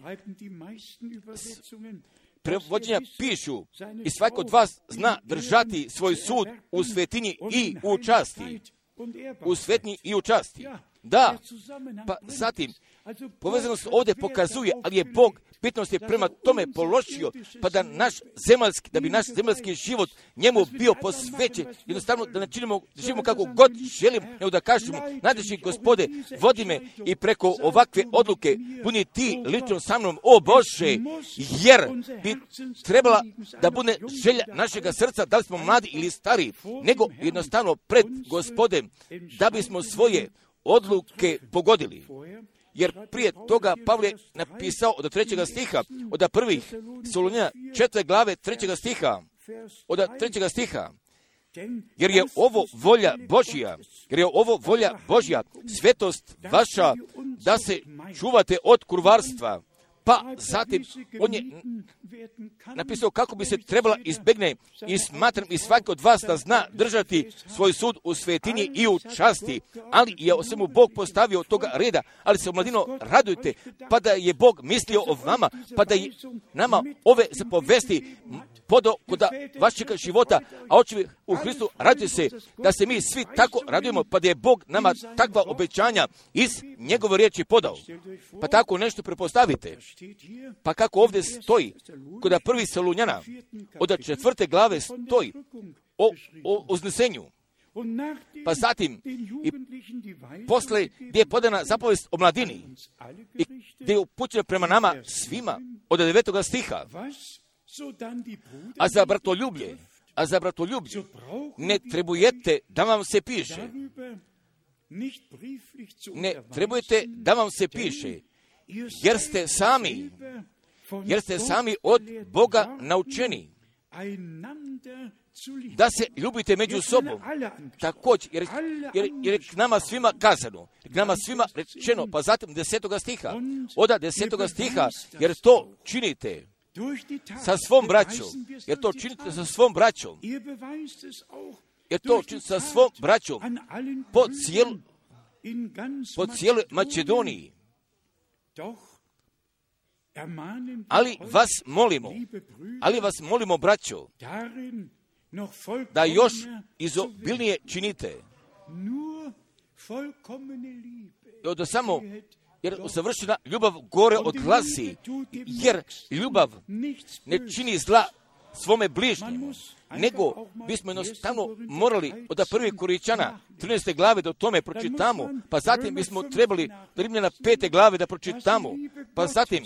prevođenja pišu i svako od vas zna držati svoj sud u svetini i u časti. Da, pa zatim, povezanost ovdje pokazuje, ali je Bog bitnost je prema tome položio, pa da bi naš zemaljski život njemu bio posvećen, jednostavno da ne činimo, da živimo kako god želim, nego da kažemo, najdraži Gospode, vodi me i preko ovakve odluke budi ti lično sa mnom, o Bože, jer bi trebala da bude želja našega srca, da li smo mladi ili stari, nego jednostavno pred Gospode, da bismo svoje odluke pogodili. Jer prije toga Pavle je napisao od 3. stiha, od 1. Solunjana 4. glave 3. stiha, jer je ovo volja Božja, svetost vaša, da se čuvate od kurvarstva. Pa zatim, on je napisao kako bi se trebala izbjegne i smatram i svaki od vas da zna držati svoj sud u svetini i u časti, ali je o svemu Bog postavio toga reda, ali se omladino radujte, pa da je Bog mislio o vama, pa da je nama ove zapovesti podo kod vašeg života, a očevi u Hristu, radite se, da se mi svi tako radujemo, pa da je Bog nama takva obećanja iz njegove riječi podao. Pa tako nešto prepostavite. Pa kako ovdje stoji, kod 1. Solunjana, od 4. glave stoji o uznesenju. Pa zatim, i posle gdje je podana zapovest o mladini, i gdje je upućena prema nama svima, od 9. stiha. A za bratoljublje, ne trebujete da vam se piše. Jer ste sami od Boga naučeni da se ljubite među sobom. Također, jer je k nama svima kazano, k nama svima rečeno, pa zatim 10. stiha, od 10. stiha, jer to činite sa svom braćom, jer to činite sa svom braćom, po cijeloj Makedoniji. Ali vas molimo, braćo, da još izobilnije činite. Jer usavršena ljubav gore odglasi, jer ljubav ne čini zla svome bližnjemu, nego bismo jednostavno morali od 1. Korinćana 13. glave da o tome pročitamo, pa zatim bismo trebali od Rimljana 5. glave da pročitamo, pa zatim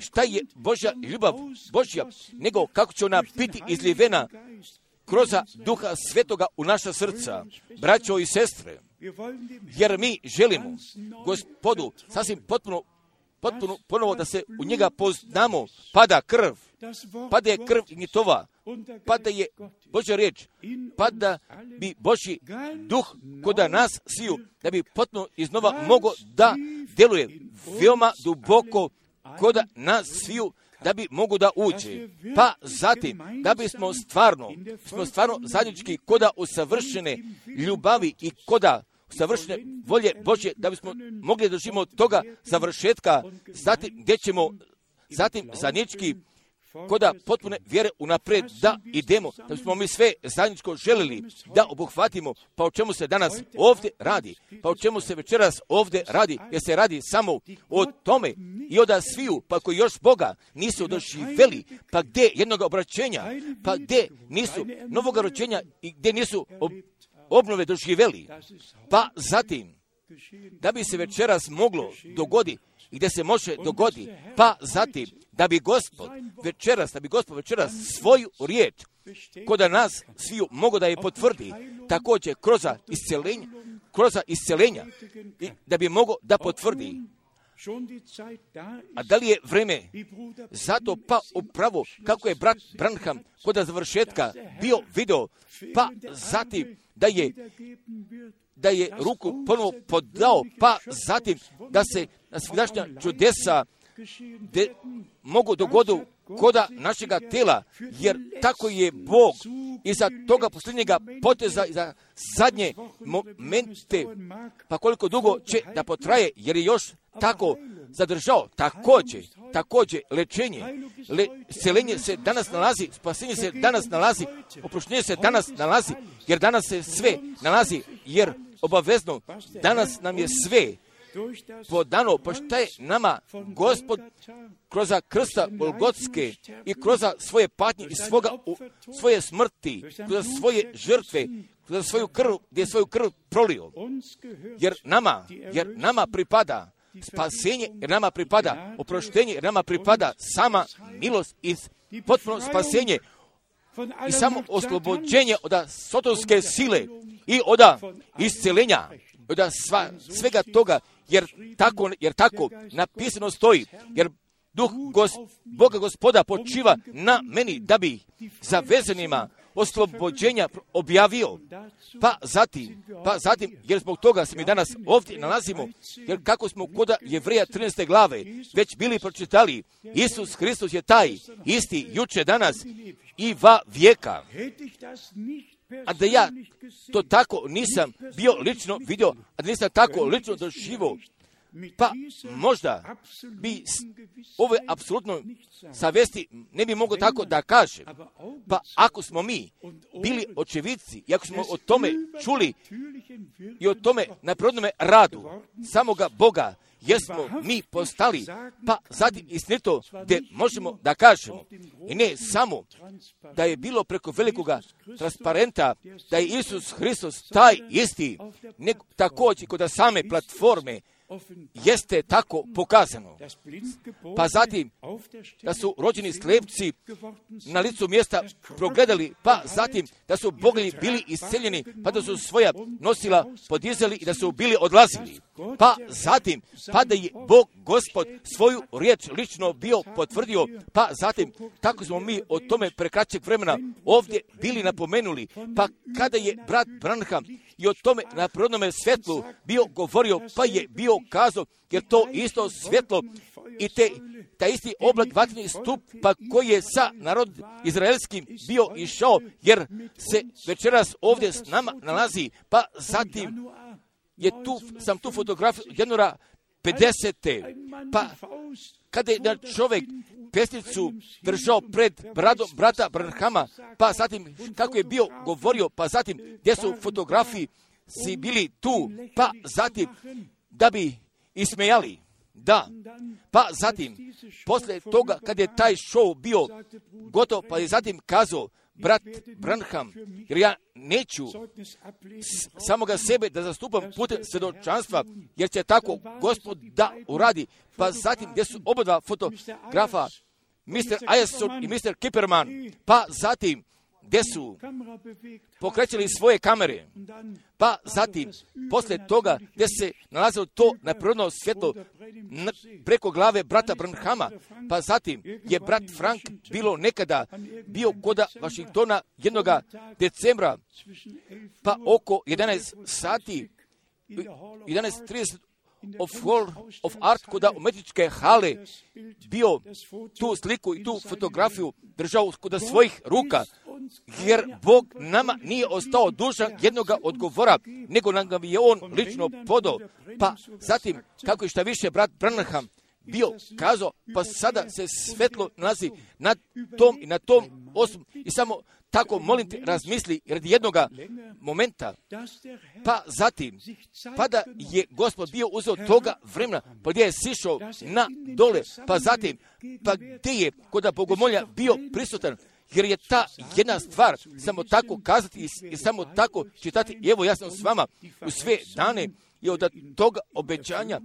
šta je Božja ljubav, Božja, nego kako će ona biti izlivena kroz Duha Svetoga u naša srca, braćo i sestre, jer mi želimo Gospodu sasvim potpuno ponovo da se u njega poznamo, pada je krv Ignitova, pada je Božja riječ, pada bi Božji duh kod nas sviju, da bi potpuno iznova mogo da djeluje veoma duboko kod nas sviju, da bi mogu da uđe. Pa zatim, da bismo stvarno zajednički koda usavršene ljubavi i koda savršene volje Božje, da bismo mogli da živimo toga završetka, zatim gdje ćemo zajednički koda potpune vjere unaprijed da idemo, da bismo mi sve zajedničko želili da obuhvatimo, pa o čemu se danas ovdje radi, pa o čemu se večeras ovdje radi, jer se radi samo o tome i od sviju, pa koji još Boga nisu doživjeli, pa gdje jednog obraćenja, pa gdje nisu novog rođenja i gdje nisu obnove doživjeli, pa zatim da bi se večeras moglo dogoditi i gdje se može dogoditi, pa zatim da bi Gospod večeras svoju riječ kod nas sviju mogo da je potvrdi, također kroz isceljenja, da bi mogo da potvrdi. A da li je vreme? Zato pa upravo kako je brat Branham kod završetka bio video, pa zatim da je ruku ponovo podao, pa zatim da se nasvidašnja čudesa mogu dogoditi koda našega tela, jer tako je Bog iza toga posljednjega poteza, iza zadnje momente, pa koliko dugo će da potraje, jer je još tako zadržao. Također seljenje se danas nalazi, spasenje se danas nalazi, oproštenje se danas nalazi, jer danas se sve nalazi, jer obavezno, danas nam je sve podano, pa šta je nama Gospod kroz krsta Golgotske i kroz svoje patnje i svoje smrti, kroz svoje žrtve, kroz svoju krv, gdje je svoju krv prolio. Jer nama pripada spasenje, jer nama pripada oproštenje, jer nama pripada sama milost i potpuno spasenje i samo oslobođenje od sotonske sile i od iscijelenja, od svega toga, jer tako napisano stoji, jer duh Boga Gospoda počiva na meni da bi zavezanima oslobođenja objavio. Pa zatim, jer zbog toga se mi danas ovdje nalazimo, jer kako smo kod Jevreja 13. glave već bili pročitali, Isus Hristos je taj isti juče, danas i va vijeka. A da ja to tako nisam bio lično vidio, a da nisam tako lično doživio, pa možda bi ove apsolutno savjesti ne bi mogao tako da kažem. Pa ako smo mi bili očevici i ako smo o tome čuli i o tome na prirodnom radu samoga Boga, jesmo mi postali, pa zatim istinito gdje možemo da kažemo. I ne samo da je bilo preko velikoga transparenta da je Isus Hristos taj isti, nego također kod same platforme jeste tako pokazano. Pa zatim da su rođeni slepci na licu mjesta progledali, pa zatim da su boglji bili isceljeni, pa da su svoja nosila podizali i da su bili odlazili. Pa zatim, pa da je Bog Gospod svoju riječ lično bio potvrdio, pa zatim, tako smo mi o tome prekraćeg vremena ovdje bili napomenuli, pa kada je brat Branham i o tome na prirodnom svjetlu bio govorio, pa je bio kazao, jer to isto svjetlo i taj isti oblak vatreni stup, pa koji je sa narod izraelskim bio išao, jer se večeras ovdje s nama nalazi, pa zatim je tu fotografiju januara 50. Pa kada je da čovjek pesnicu držao pred brata Branhama, pa zatim kako je bio govorio, pa zatim gdje su fotografiji si bili tu, pa zatim da bi ismejali. Da, pa zatim, poslije toga kad je taj show bio gotov, pa je zatim kazao brat Branham, jer ja neću samoga sebe da zastupam putem svjedočanstva, jer će tako Gospod da uradi. Pa zatim gdje su oba fotografa, Mr. Ayerson i Mr. Kipperman, pa zatim gdje su pokrećili svoje kamere, pa zatim, poslije toga, gdje se nalazilo to neprirodno svjetlo preko glave brata Branhama, pa zatim je brat Frank bilo nekada bio kod Washingtona 1. decembra, pa oko 11:30 of Hall of Art kod umetničke hale bio tu sliku i tu fotografiju držao kod svojih ruka, jer Bog nama nije ostao dužan jednog odgovora, nego nam je on lično podao. Pa zatim, kako je šta više brat Branham bio kazao, pa sada se svetlo nalazi na tom i na tom osnovu i samo tako molim te razmisli radi jednog momenta. Pa zatim, pa da je Gospod bio uzeo toga vremena, pa gdje je sišao na dole, pa zatim, pa gdje je kod Bogomolja bio prisutan, jer je ta jedna stvar samo tako kazati i samo tako čitati. Evo, ja sam s vama u sve dane i od toga obećanja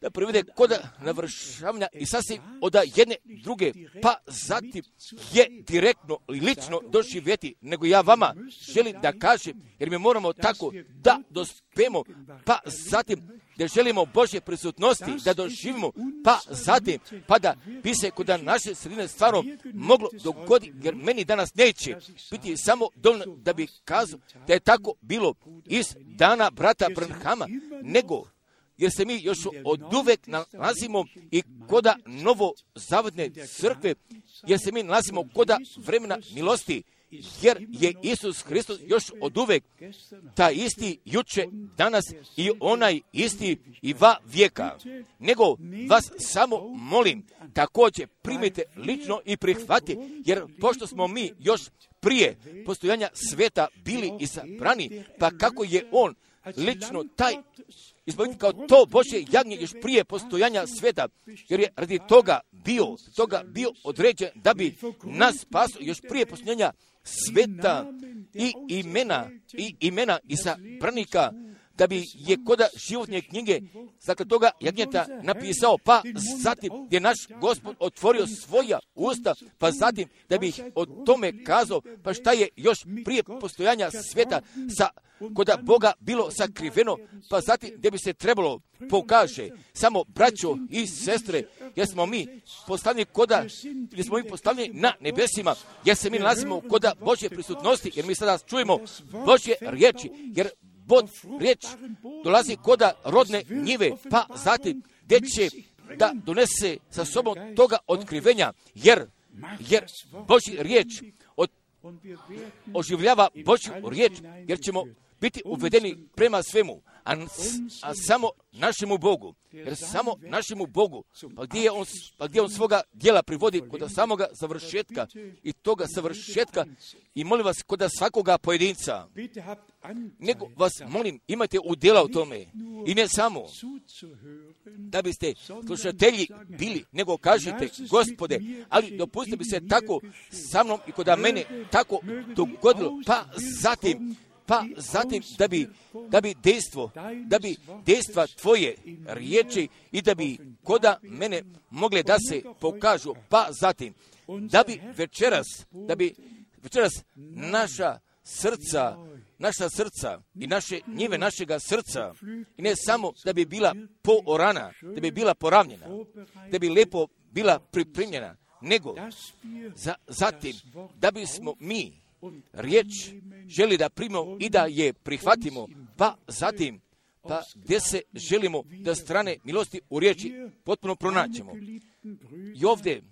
da privede kod navršavanja i sasvim od jedne druge, pa zatim je direktno i lično doživjeti, nego ja vama želim da kažem, jer mi moramo tako da dospemo, pa zatim da želimo Božje prisutnosti, da doživimo, pa zatim, pa da bi se kod naše sredine stvarno moglo dogoditi, jer meni danas neće biti samo dovoljno da bih kazao da je tako bilo iz dana brata Branhama, nego jer se mi još od uvek nalazimo i koda novozavodne crkve, jer se mi nalazimo koda vremena milosti, jer je Isus Hristos još od uvek ta isti juče, danas i onaj isti i va vijeka. Nego vas samo molim, također primite lično i prihvatite, jer pošto smo mi još prije postojanja sveta bili izabrani, pa kako je on lično taj izbavitelj kao to Božje jagnje još prije postojanja sveta, jer je radi toga bio određen da bi nas spasio još prije postojanja sveta i imena izabranika, da bi je koda životne knjige dakle toga jagnjeta napisao, pa zatim je naš Gospod otvorio svoja usta, pa zatim da bi ih o tome kazao, pa šta je još prije postojanja sveta sa koda Boga bilo sakriveno, pa zatim gdje bi se trebalo pokaže. Samo braćo i sestre, jer smo mi postavljeni na nebesima, jer se mi nalazimo koda Božje prisutnosti, jer mi sada čujemo Božje riječi, jer Bod riječ dolazi koda rodne njive, pa zatim gdje će da donese sa sobom toga otkrivenja, jer Božja riječ oživljava Božju riječ, jer ćemo biti uvedeni prema svemu, a samo našemu Bogu, jer samo našemu Bogu, pa gdje on svoga djela privodi kod samoga završetka i toga završetka, i molim vas kod svakoga pojedinca, nego vas molim, imajte udjela u tome, i ne samo da biste slušatelji bili, nego kažete, Gospode, ali dopustite bi se tako sa mnom i kod mene tako dogodilo, pa zatim da bi dejstva tvoje riječi i da bi koda mene mogle da se pokažu, pa zatim da bi večeras naša srca i naše njive našega srca, i ne samo da bi bila poorana, da bi bila poravnjena, da bi lepo bila pripremljena, nego zatim da bismo mi riječ želi da primimo i da je prihvatimo, pa zatim pa gdje se želimo da strane milosti u riječi potpuno pronaćemo. I ovdje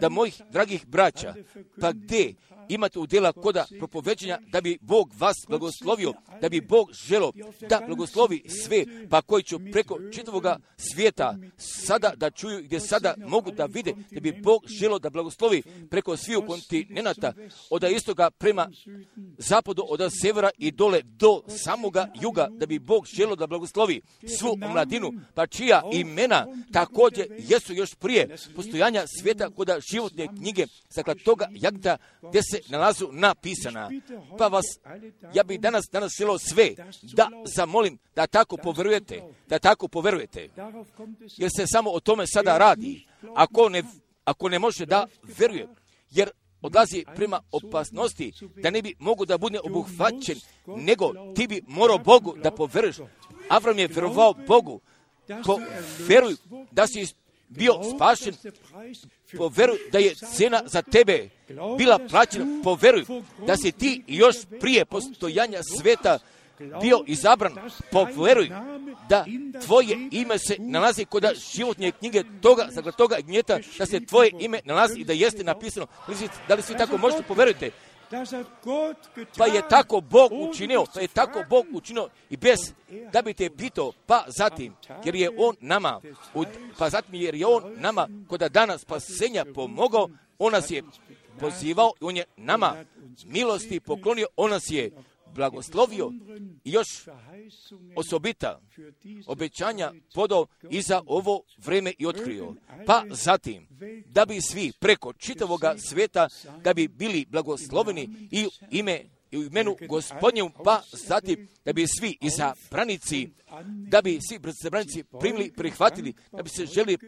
da mojih dragih braća, pa gdje imate udjela koda propoveđenja, da bi Bog vas blagoslovio, da bi Bog želo da blagoslovi sve, pa koji ću preko čitavoga svijeta sada da čuju, gdje sada mogu da vide, da bi Bog želo da blagoslovi preko sviju kontinenta, od istoga prema zapadu, od severa i dole do samoga juga, da bi Bog želo da blagoslovi svu mladinu, pa čija imena također jesu još prije postojanja svijeta koda životne knjige, dakle toga jagda gdje se nalazu napisana. Pa vas, ja bih danas želio sve da zamolim da tako poverujete, jer se samo o tome sada radi. Ako ne može da veruje, jer odlazi prema opasnosti, da ne bi mogo da bude obuhvaćen, nego ti bi morao Bogu da poveruješ. Avram je vjerovao Bogu, poveruj da si bio spašen, poveruj da je cena za tebe bila plaćena, poveruj da si ti još prije postojanja sveta bio izabran, poveruj da tvoje ime se nalazi kod životne knjige toga, zagled toga gnjeta, da se tvoje ime nalazi i da jeste napisano. Da li svi tako možete, poverujte? Pa je tako Bog učinio i bez da bi te pitao, pa zatim jer je on nama koda dana spasenja pomogao, on nas je pozivao i on je nama milosti poklonio, on nas je blagoslovio i još osobita obećanja podao i za ovo vreme i otkrio. Pa zatim, da bi svi preko čitavoga sveta, da bi bili blagosloveni i u imenu Gospodnju, pa zatim da bi svi izabranici, primili, prihvatili, da bi se želi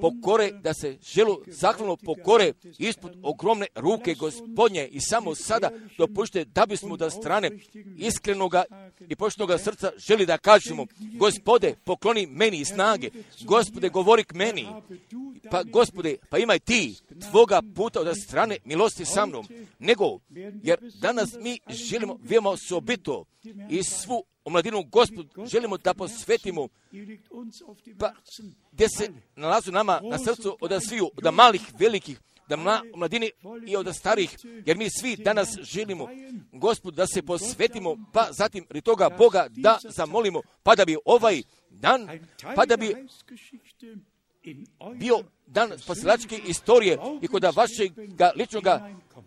pokore, da se želu zahvalno pokore ispod ogromne ruke Gospodnje, i samo sada dopušte da bismo da strane iskrenoga i poštenoga srca želi da kažemo, Gospode, pokloni meni snage, Gospode, govori k meni, pa Gospode, pa imaj ti tvoga puta od strane milosti sa mnom, nego, jer danas mi želimo, vijemo osobito i svu omladinu Gospod želimo da posvetimo, pa gdje se nalazu nama na srcu od sviju, od malih, velikih, od mladini i od starih, jer mi svi danas želimo, Gospod, da se posvetimo, pa zatim i toga Boga da zamolimo, pa da bi ovaj dan, pa da bi bio dan spasilačke istorije i kod vašeg ličnog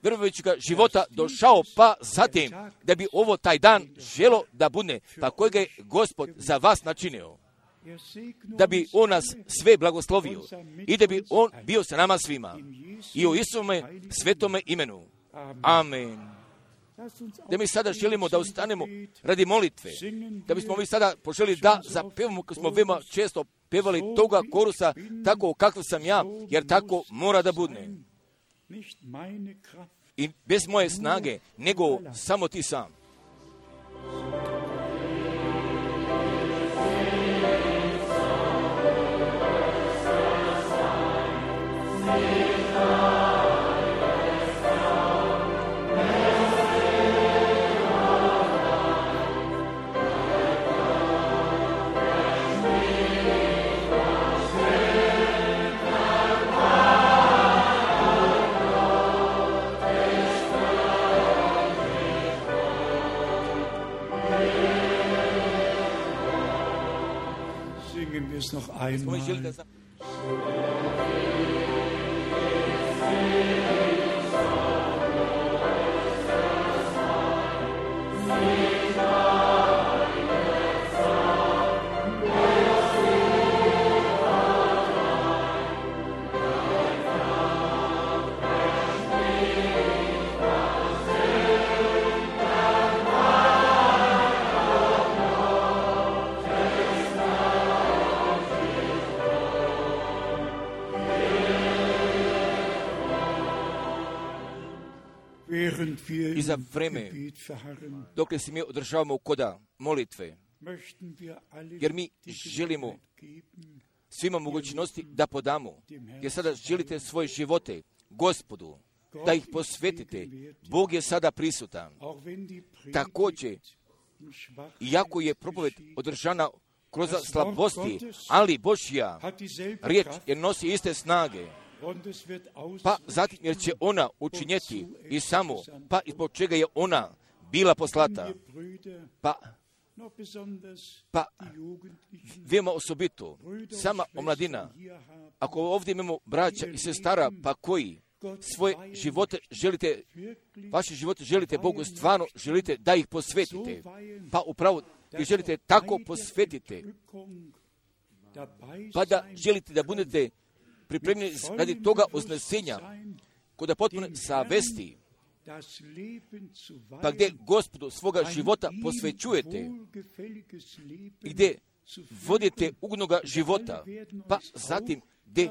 vjerovajućeg života došao, pa zatim da bi ovo taj dan želo da bude, pa kojega je Gospod za vas načinio, da bi On nas sve blagoslovio i da bi On bio sa nama svima i o Isome svetome imenu. Amen. Da mi sada želimo da ustanemo radi molitve, da bismo mi sada poželi da zapevamo, kako smo veoma često pevali toga korusa, tako kako sam ja, jer tako mora da bude. I bez moje snage, nego samo ti sam. Noch einmal. I za vreme, dok se mi održavamo koda molitve, jer mi želimo svima mogućnosti da podamo, jer sada želite svoje živote Gospodu, da ih posvetite. Bog je sada prisutan. Također, iako je propoved održana kroz slabosti, ali Božja riječ je nosi iste snage. Pa zatim jer će ona učinjeti i samo, pa ispod čega je ona bila poslata. Pa veoma osobito, sama omladina, ako ovdje imamo braća i sestara, pa koji svoje živote želite, vaše živote želite Bogu, stvarno želite da ih posvetite, pa upravo ih želite tako posvetite, pa da želite da budete pripremljeni radi toga uznesenja, kod potpune savesti, pa gdje Gospodu svoga života posvećujete i gdje vodite ugnoga života, pa zatim gdje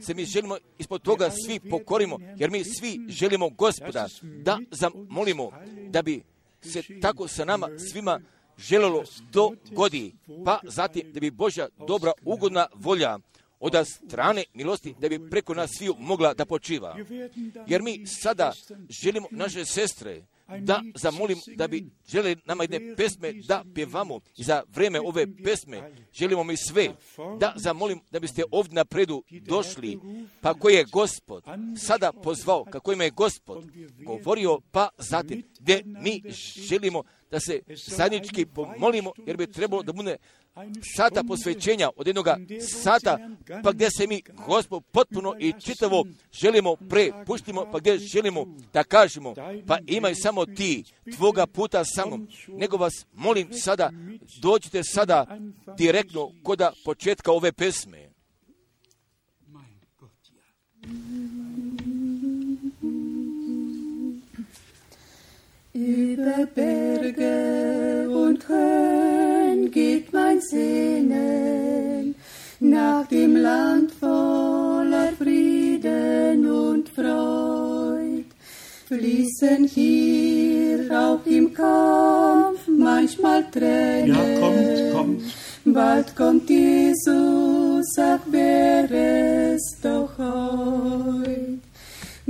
se mi želimo ispod toga svi pokorimo, jer mi svi želimo Gospoda da zamolimo da bi se tako sa nama svima želelo dogodi, pa zatim da bi Božja dobra ugodna volja od strane milosti da bi preko nas sviju mogla da počiva. Jer mi sada želimo naše sestre da zamolim da bi žele nama jedne pesme da pjevamo i za vrijeme ove pesme želimo mi sve da zamolim da biste ovdje napredu došli, pa koji je Gospod sada pozvao, kako ime je Gospod govorio, pa zatim gdje mi želimo da se zajednički pomolimo, jer bi trebalo da bude sata posvećenja od jednog sata, pa gdje se mi Gospod potpuno i čitavo želimo prepuštimo, pa gdje želimo da kažemo, pa imaj samo ti tvoga puta samom, nego vas molim sada, dođite sada direktno kod početka ove pesme. Über Berge und Höhen geht mein Sehnen nach dem Land voller Frieden und Freud. Fließen hier auch im Kampf manchmal Tränen. Ja, kommt. Bald kommt Jesus, ach, wär es doch heut.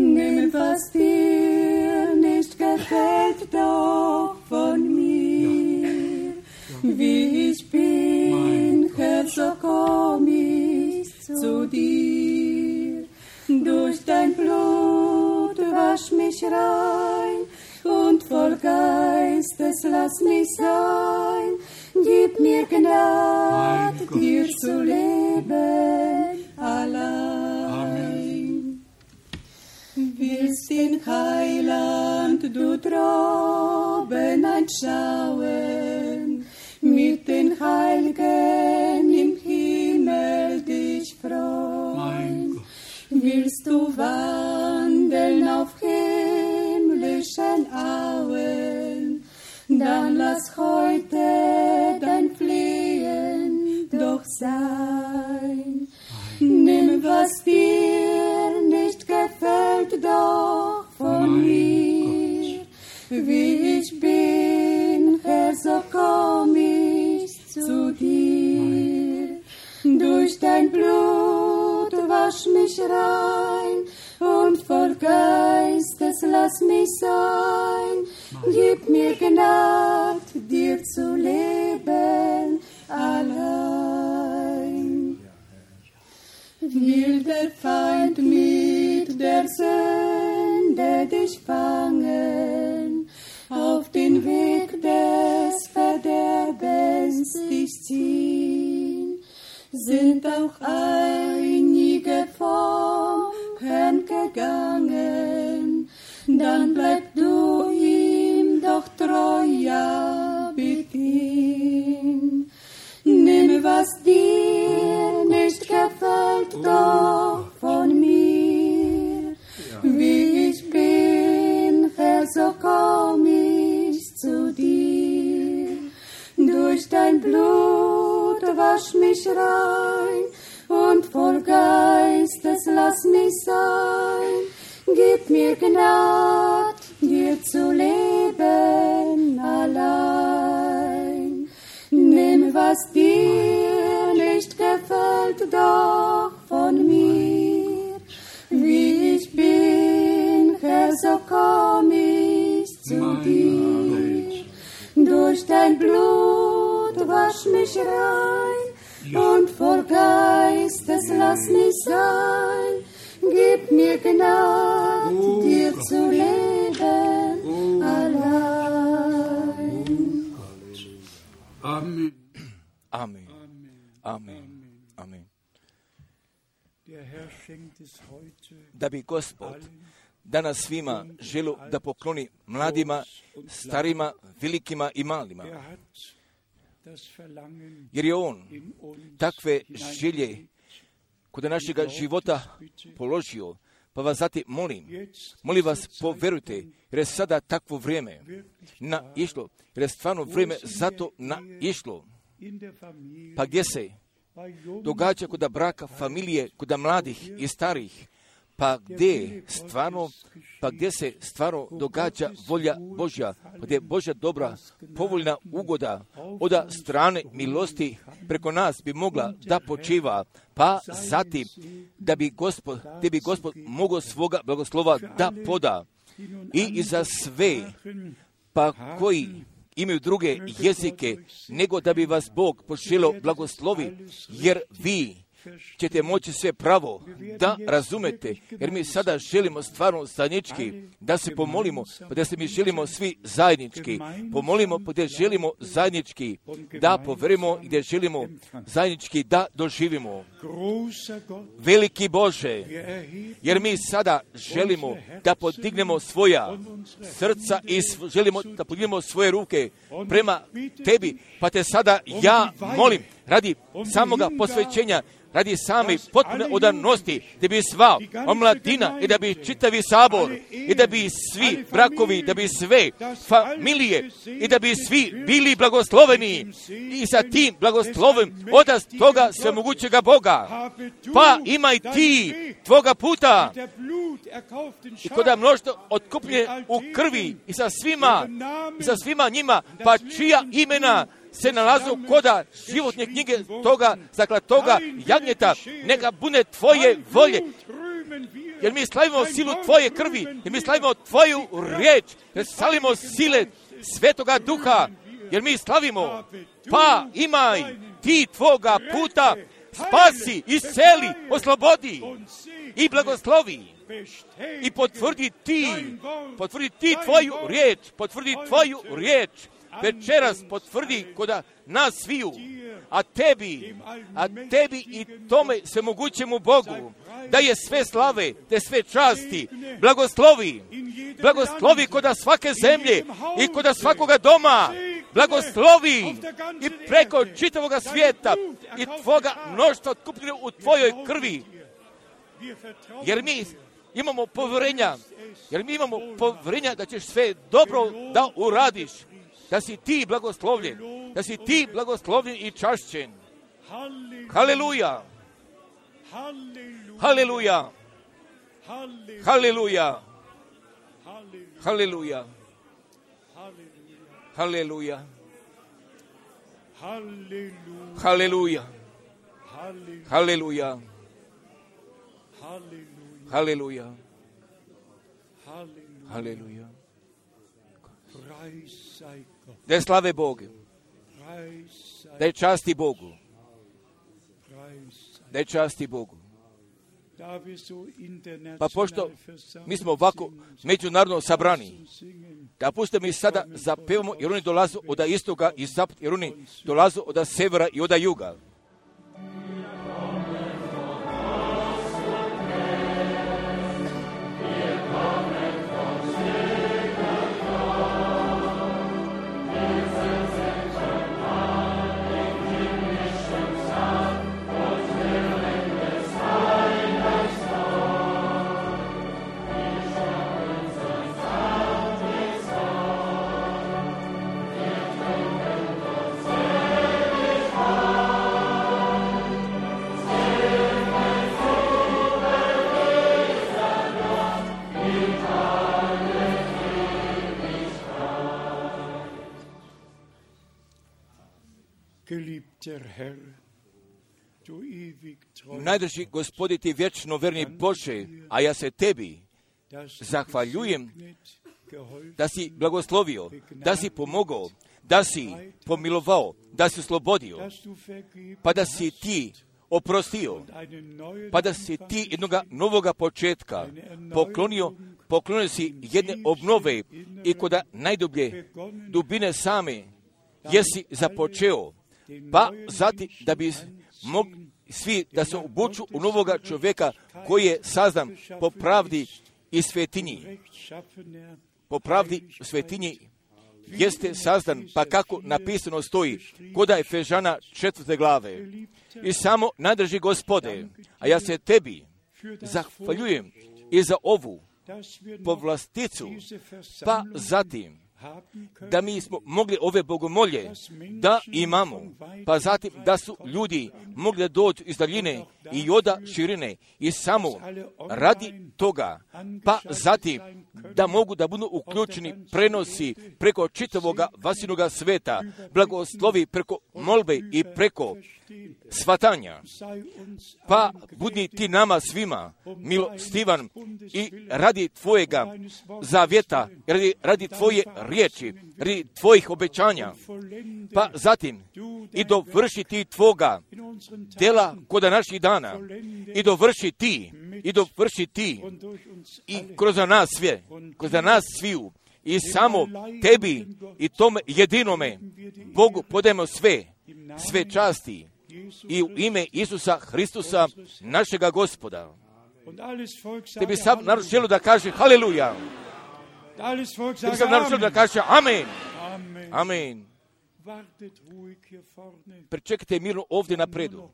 Nimm, was dir nicht gefällt, doch von mir. Wie ich bin, Herr, so komm ich zu dir. Durch dein Blut wasch mich rein und voll Geistes lass mich sein. Gib mir Gnade, dir zu leben in Heiland, du droben einschauen, mit den Heiligen im Himmel dich freust. Willst du wandeln auf himmlischen Auen, dann lass heute dein Fliehen doch sein. Nimm, was dir nicht gefällt, doch von mir. Wie ich bin, Herr, so komm ich zu dir. Durch dein Blut wasch mich rein und voll Geistes lass mich sein. Gib mir Gnade, dir zu leben allein. Will der Feind mit der Sünde dich fangen, auf den Weg des Verderbens dich ziehen, sind auch einige vom Herrn gegangen, dann bleib du ihm doch treu, ja, bitt ihn. Nimm, was dir nicht gefällt, doch von mir. Wie ich bin, Herr, so komm ich zu dir. Durch dein Blut wasch mich rein und voll Geistes lass mich sein. Gib mir Gnade, dir zu leben allein. Nimm, was dir nicht gefällt, doch von mir. Wie ich bin, Herr, so komm ich zu dir. Durch dein Blut wasch mich rein und voll Geistes lass mich sein. Gib mir Gnade, dir zu leben allein. Amen. Amen. Amen. Amen. Da bi Gospod danas svima želio da pokloni mladima, starima, velikima i malima. Jer je On takve želje kod našega života položio. Pa vas zatim molim vas, poverujte, jer je sada takvo vrijeme naišlo, jer je stvarno vrijeme zato naišlo. Pa gdje se događa kod braka, familije, kod mladih i starih, pa gdje se stvarno događa volja Božja, gdje je Božja dobra, povoljna ugoda od strane milosti preko nas bi mogla da počiva, pa zatim da bi Gospod mogao svoga blagoslova da poda i za sve pa koji imaju druge jezike, nego da bi vas Bog poželio blagoslovi, jer vi ćete moći sve pravo da razumete, jer mi sada želimo stvarno zajednički da se pomolimo, pa da se mi želimo svi zajednički, pomolimo pa da želimo zajednički da poverimo i da želimo zajednički da doživimo. Veliki Bože, jer mi sada želimo da podignemo svoja srca i želimo da podignemo svoje ruke prema Tebi, pa te sada ja molim radi samoga posvećenja, radi same potpune odanosti, da bi sva omladina i da bi čitavi sabor i da bi svi brakovi, da bi sve familije i da bi svi bili blagosloveni i sa tim blagoslovim odas toga svemogućega Boga. Pa imaj ti tvoga puta i koda mnoštvo otkuplje u krvi i sa svima njima, pa čija imena se nalazu koda životne knjige toga, dakle toga jagnjeta, neka bude tvoje volje, jer mi slavimo silu tvoje krvi, jer mi slavimo tvoju riječ, jer slavimo sile Svetoga Duha, jer mi slavimo, pa imaj ti tvoga puta, spasi, isceli, oslobodi i blagoslovi. I potvrdi ti tvoju riječ večeras, potvrdi kod nas sviju a tebi i tome se mogućemu Bogu da je sve slave, te sve časti, blagoslovi koda svake zemlje i koda svakoga doma, blagoslovi i preko čitavoga svijeta i tvoga mnoštva otkupljene u tvojoj krvi, jer mi imamo povjerenja da ćeš sve dobro da uradiš, da si ti blagoslovljen i čašćen. Haleluja. Da je slave Bogu, da je časti Bogu, Pa pošto mi smo ovako međunarodno sabrani, da puste mi sada zapevamo, jer oni dolaze od istoga i zapad, jer oni dolaze od severa i od juga. Najdraži Gospodi, ti vječno verni Bože, a ja se tebi zahvaljujem da si blagoslovio, da si pomogao, da si pomilovao, da si oslobodio, pa da si ti oprostio, pa da si ti jednoga novoga početka poklonio si jedne obnove i koda najdublje dubine same jesi započeo, pa zati da bi mogli svi da se obuču u novoga čovjeka koji je sazdan po pravdi i svetinji. Po pravdi i svetinji jeste sazdan, pa kako napisano stoji koda Efežana 4. glave. I samo nadrži Gospode, a ja se tebi zahvaljujem i za ovu povlasticu, pa zatim da mi smo mogli ove bogomolje da imamo, pa zatim da su ljudi mogli doći iz daljine i oda širine i samo radi toga, pa zatim da mogu da budu uključeni prenosi preko čitavoga vasinoga sveta, blagoslovi preko molbe i preko svatanja, pa budi ti nama svima milostivan i radi tvojega zavjeta, radi tvoje riječi, radi tvojih obećanja, pa zatim i dovrši ti tvoga dela koda naših dana, i dovrši ti i kroz nas sviju i samo tebi i tome jedinome Bogu podajemo sve časti i u ime Isusa Hristusa našega Gospoda. Tebi sam naručilo da kaže haleluja. Tebi sam naručilo da kaže amen. Amen. Pričekajte mirno ovdje napredu.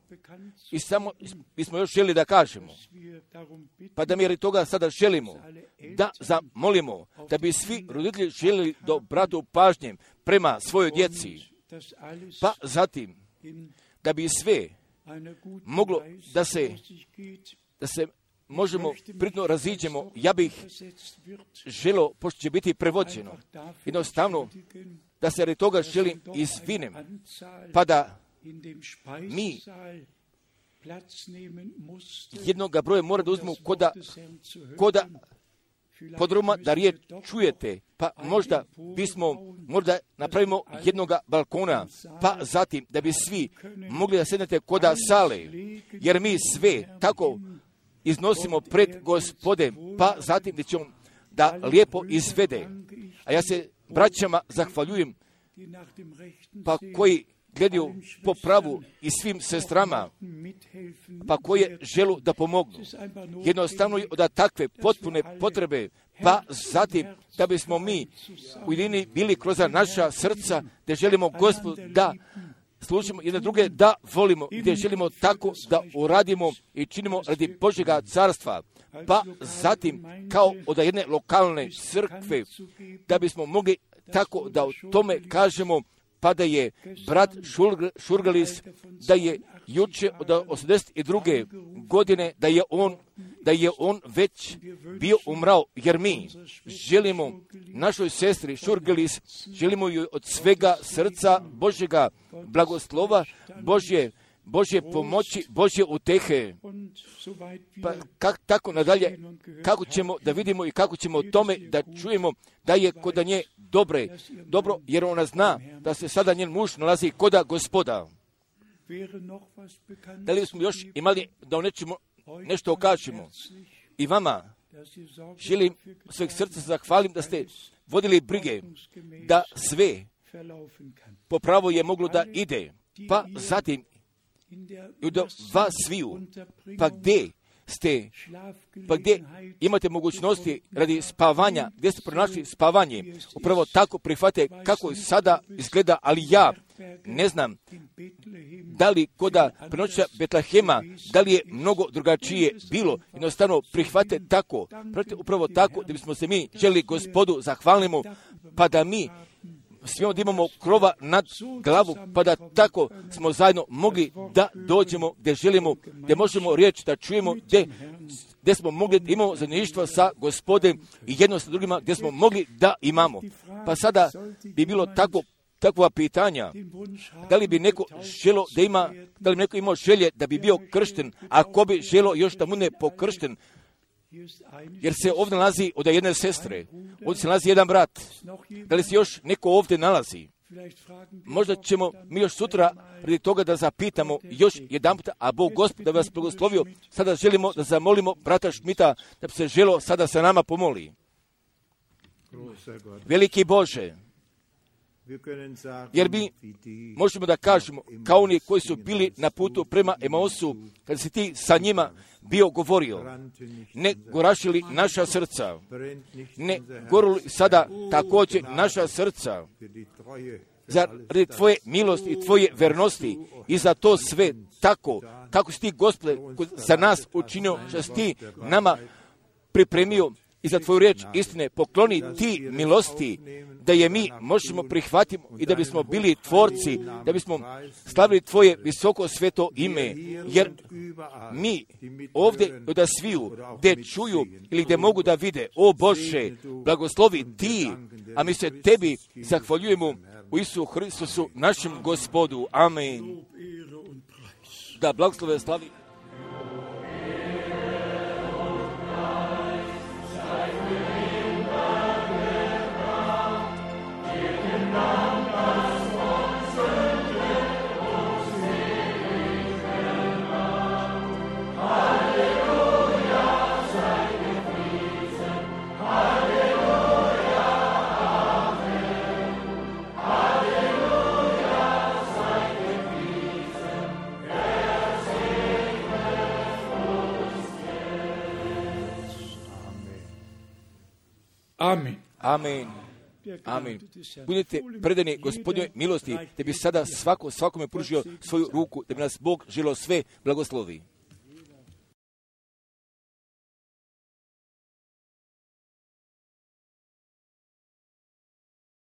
I samo bismo još želi da kažemo, pa da mi jer toga sada želimo da zamolimo, da bi svi roditelji želili da obrate pažnju prema svojoj djeci, pa zatim da bi sve moglo da se možemo pridno raziđemo. Ja bih želo, pošto će biti prevođeno, jednostavno da se radi toga želim izvinim, pa da mi jednoga broja mora da uzmemo koda podruma da riječ čujete, pa možda bismo možda napravimo jednoga balkona, pa zatim da bi svi mogli da sednete koda sale, jer mi sve tako iznosimo pred Gospodem, pa zatim da će on da lijepo izvede. A ja se braćama zahvaljujem, pa koji gledaju po pravu i svim sestrama, pa koje želu da pomognu. Jednostavno da takve potpune potrebe, pa zatim da bismo mi ujedinjeni bili kroz naša srca, da želimo Gospodu da služimo jedne druge, da volimo, gdje želimo tako da uradimo i činimo radi Božjega carstva. Pa zatim, kao od jedne lokalne crkve, da bismo mogli tako da o tome kažemo, pa da je brat Šurgalis, da je juče od 82. godine, da je on već bio umrao, jer mi želimo našoj sestri Šurgalis, želimo joj od svega srca Božjega blagoslova, Božje pomoći, Božje utehe. Pa tako nadalje, kako ćemo da vidimo i kako ćemo o tome da čujemo da je kod nje dobro, jer ona zna da se sada njen muž nalazi koda Gospoda. Da li smo još imali da nešto kažemo? I vama želim svojeg srca zahvalim da ste vodili brige, da sve po pravu je moglo da ide, pa zatim i do vas sviju, pa gdje imate mogućnosti radi spavanja, gdje ste pronašli spavanje, upravo tako prihvate kako sada izgleda, ali ja ne znam da li koda prenoća Betlehema, da li je mnogo drugačije bilo, jednostavno prihvate tako, upravo tako da bismo se mi želi Gospodu zahvalimo, pa da mi svima da imamo krova nad glavu, pa da tako smo zajedno mogli da dođemo gdje želimo, gdje možemo riječ da čujemo, gdje smo mogli da imamo zajedništva sa Gospodem i jedno sa drugima, gdje smo mogli da imamo. Pa sada bi bilo takva pitanja, da li bi neko želo da ima, da li bi neko imao želje da bi bio kršten, ako bi želo još da mu ne pokršten, jer se ovdje nalazi od jedne sestre, ovdje se nalazi jedan brat. Da li se još neko ovdje nalazi? Možda ćemo mi još sutra radi toga da zapitamo još jedan puta, a Bog Gospod da vas blagoslovio, sada želimo da zamolimo brata Šmita da bi se želo sada sa nama pomoli. Veliki Bože, jer mi možemo da kažemo kao oni koji su bili na putu prema Emaosu, kada si ti sa njima bio govorio, ne gorašili naša srca, ne gorili sada također naša srca, za tvoje milosti i tvoje vernosti i za to sve tako, kako si ti, Gospode, za nas učinio, što si ti nama pripremio i za tvoju riječ istine, pokloni ti milosti, da je mi možemo prihvatiti i da bismo bili tvorci, da bismo slavili tvoje visoko sveto ime, jer mi ovdje da sviju, gdje čuju ili gdje mogu da vide, o Bože, blagoslovi ti, a mi se tebi zahvaljujemo u Isusu Hristusu, našem Gospodu. Amen. Da blagoslove slavi. Amen. Amen. Amen. Budite predani Gospodnjoj milosti, da bi sada svakome pružio svoju ruku, da bi nas Bog želo sve blagoslovi.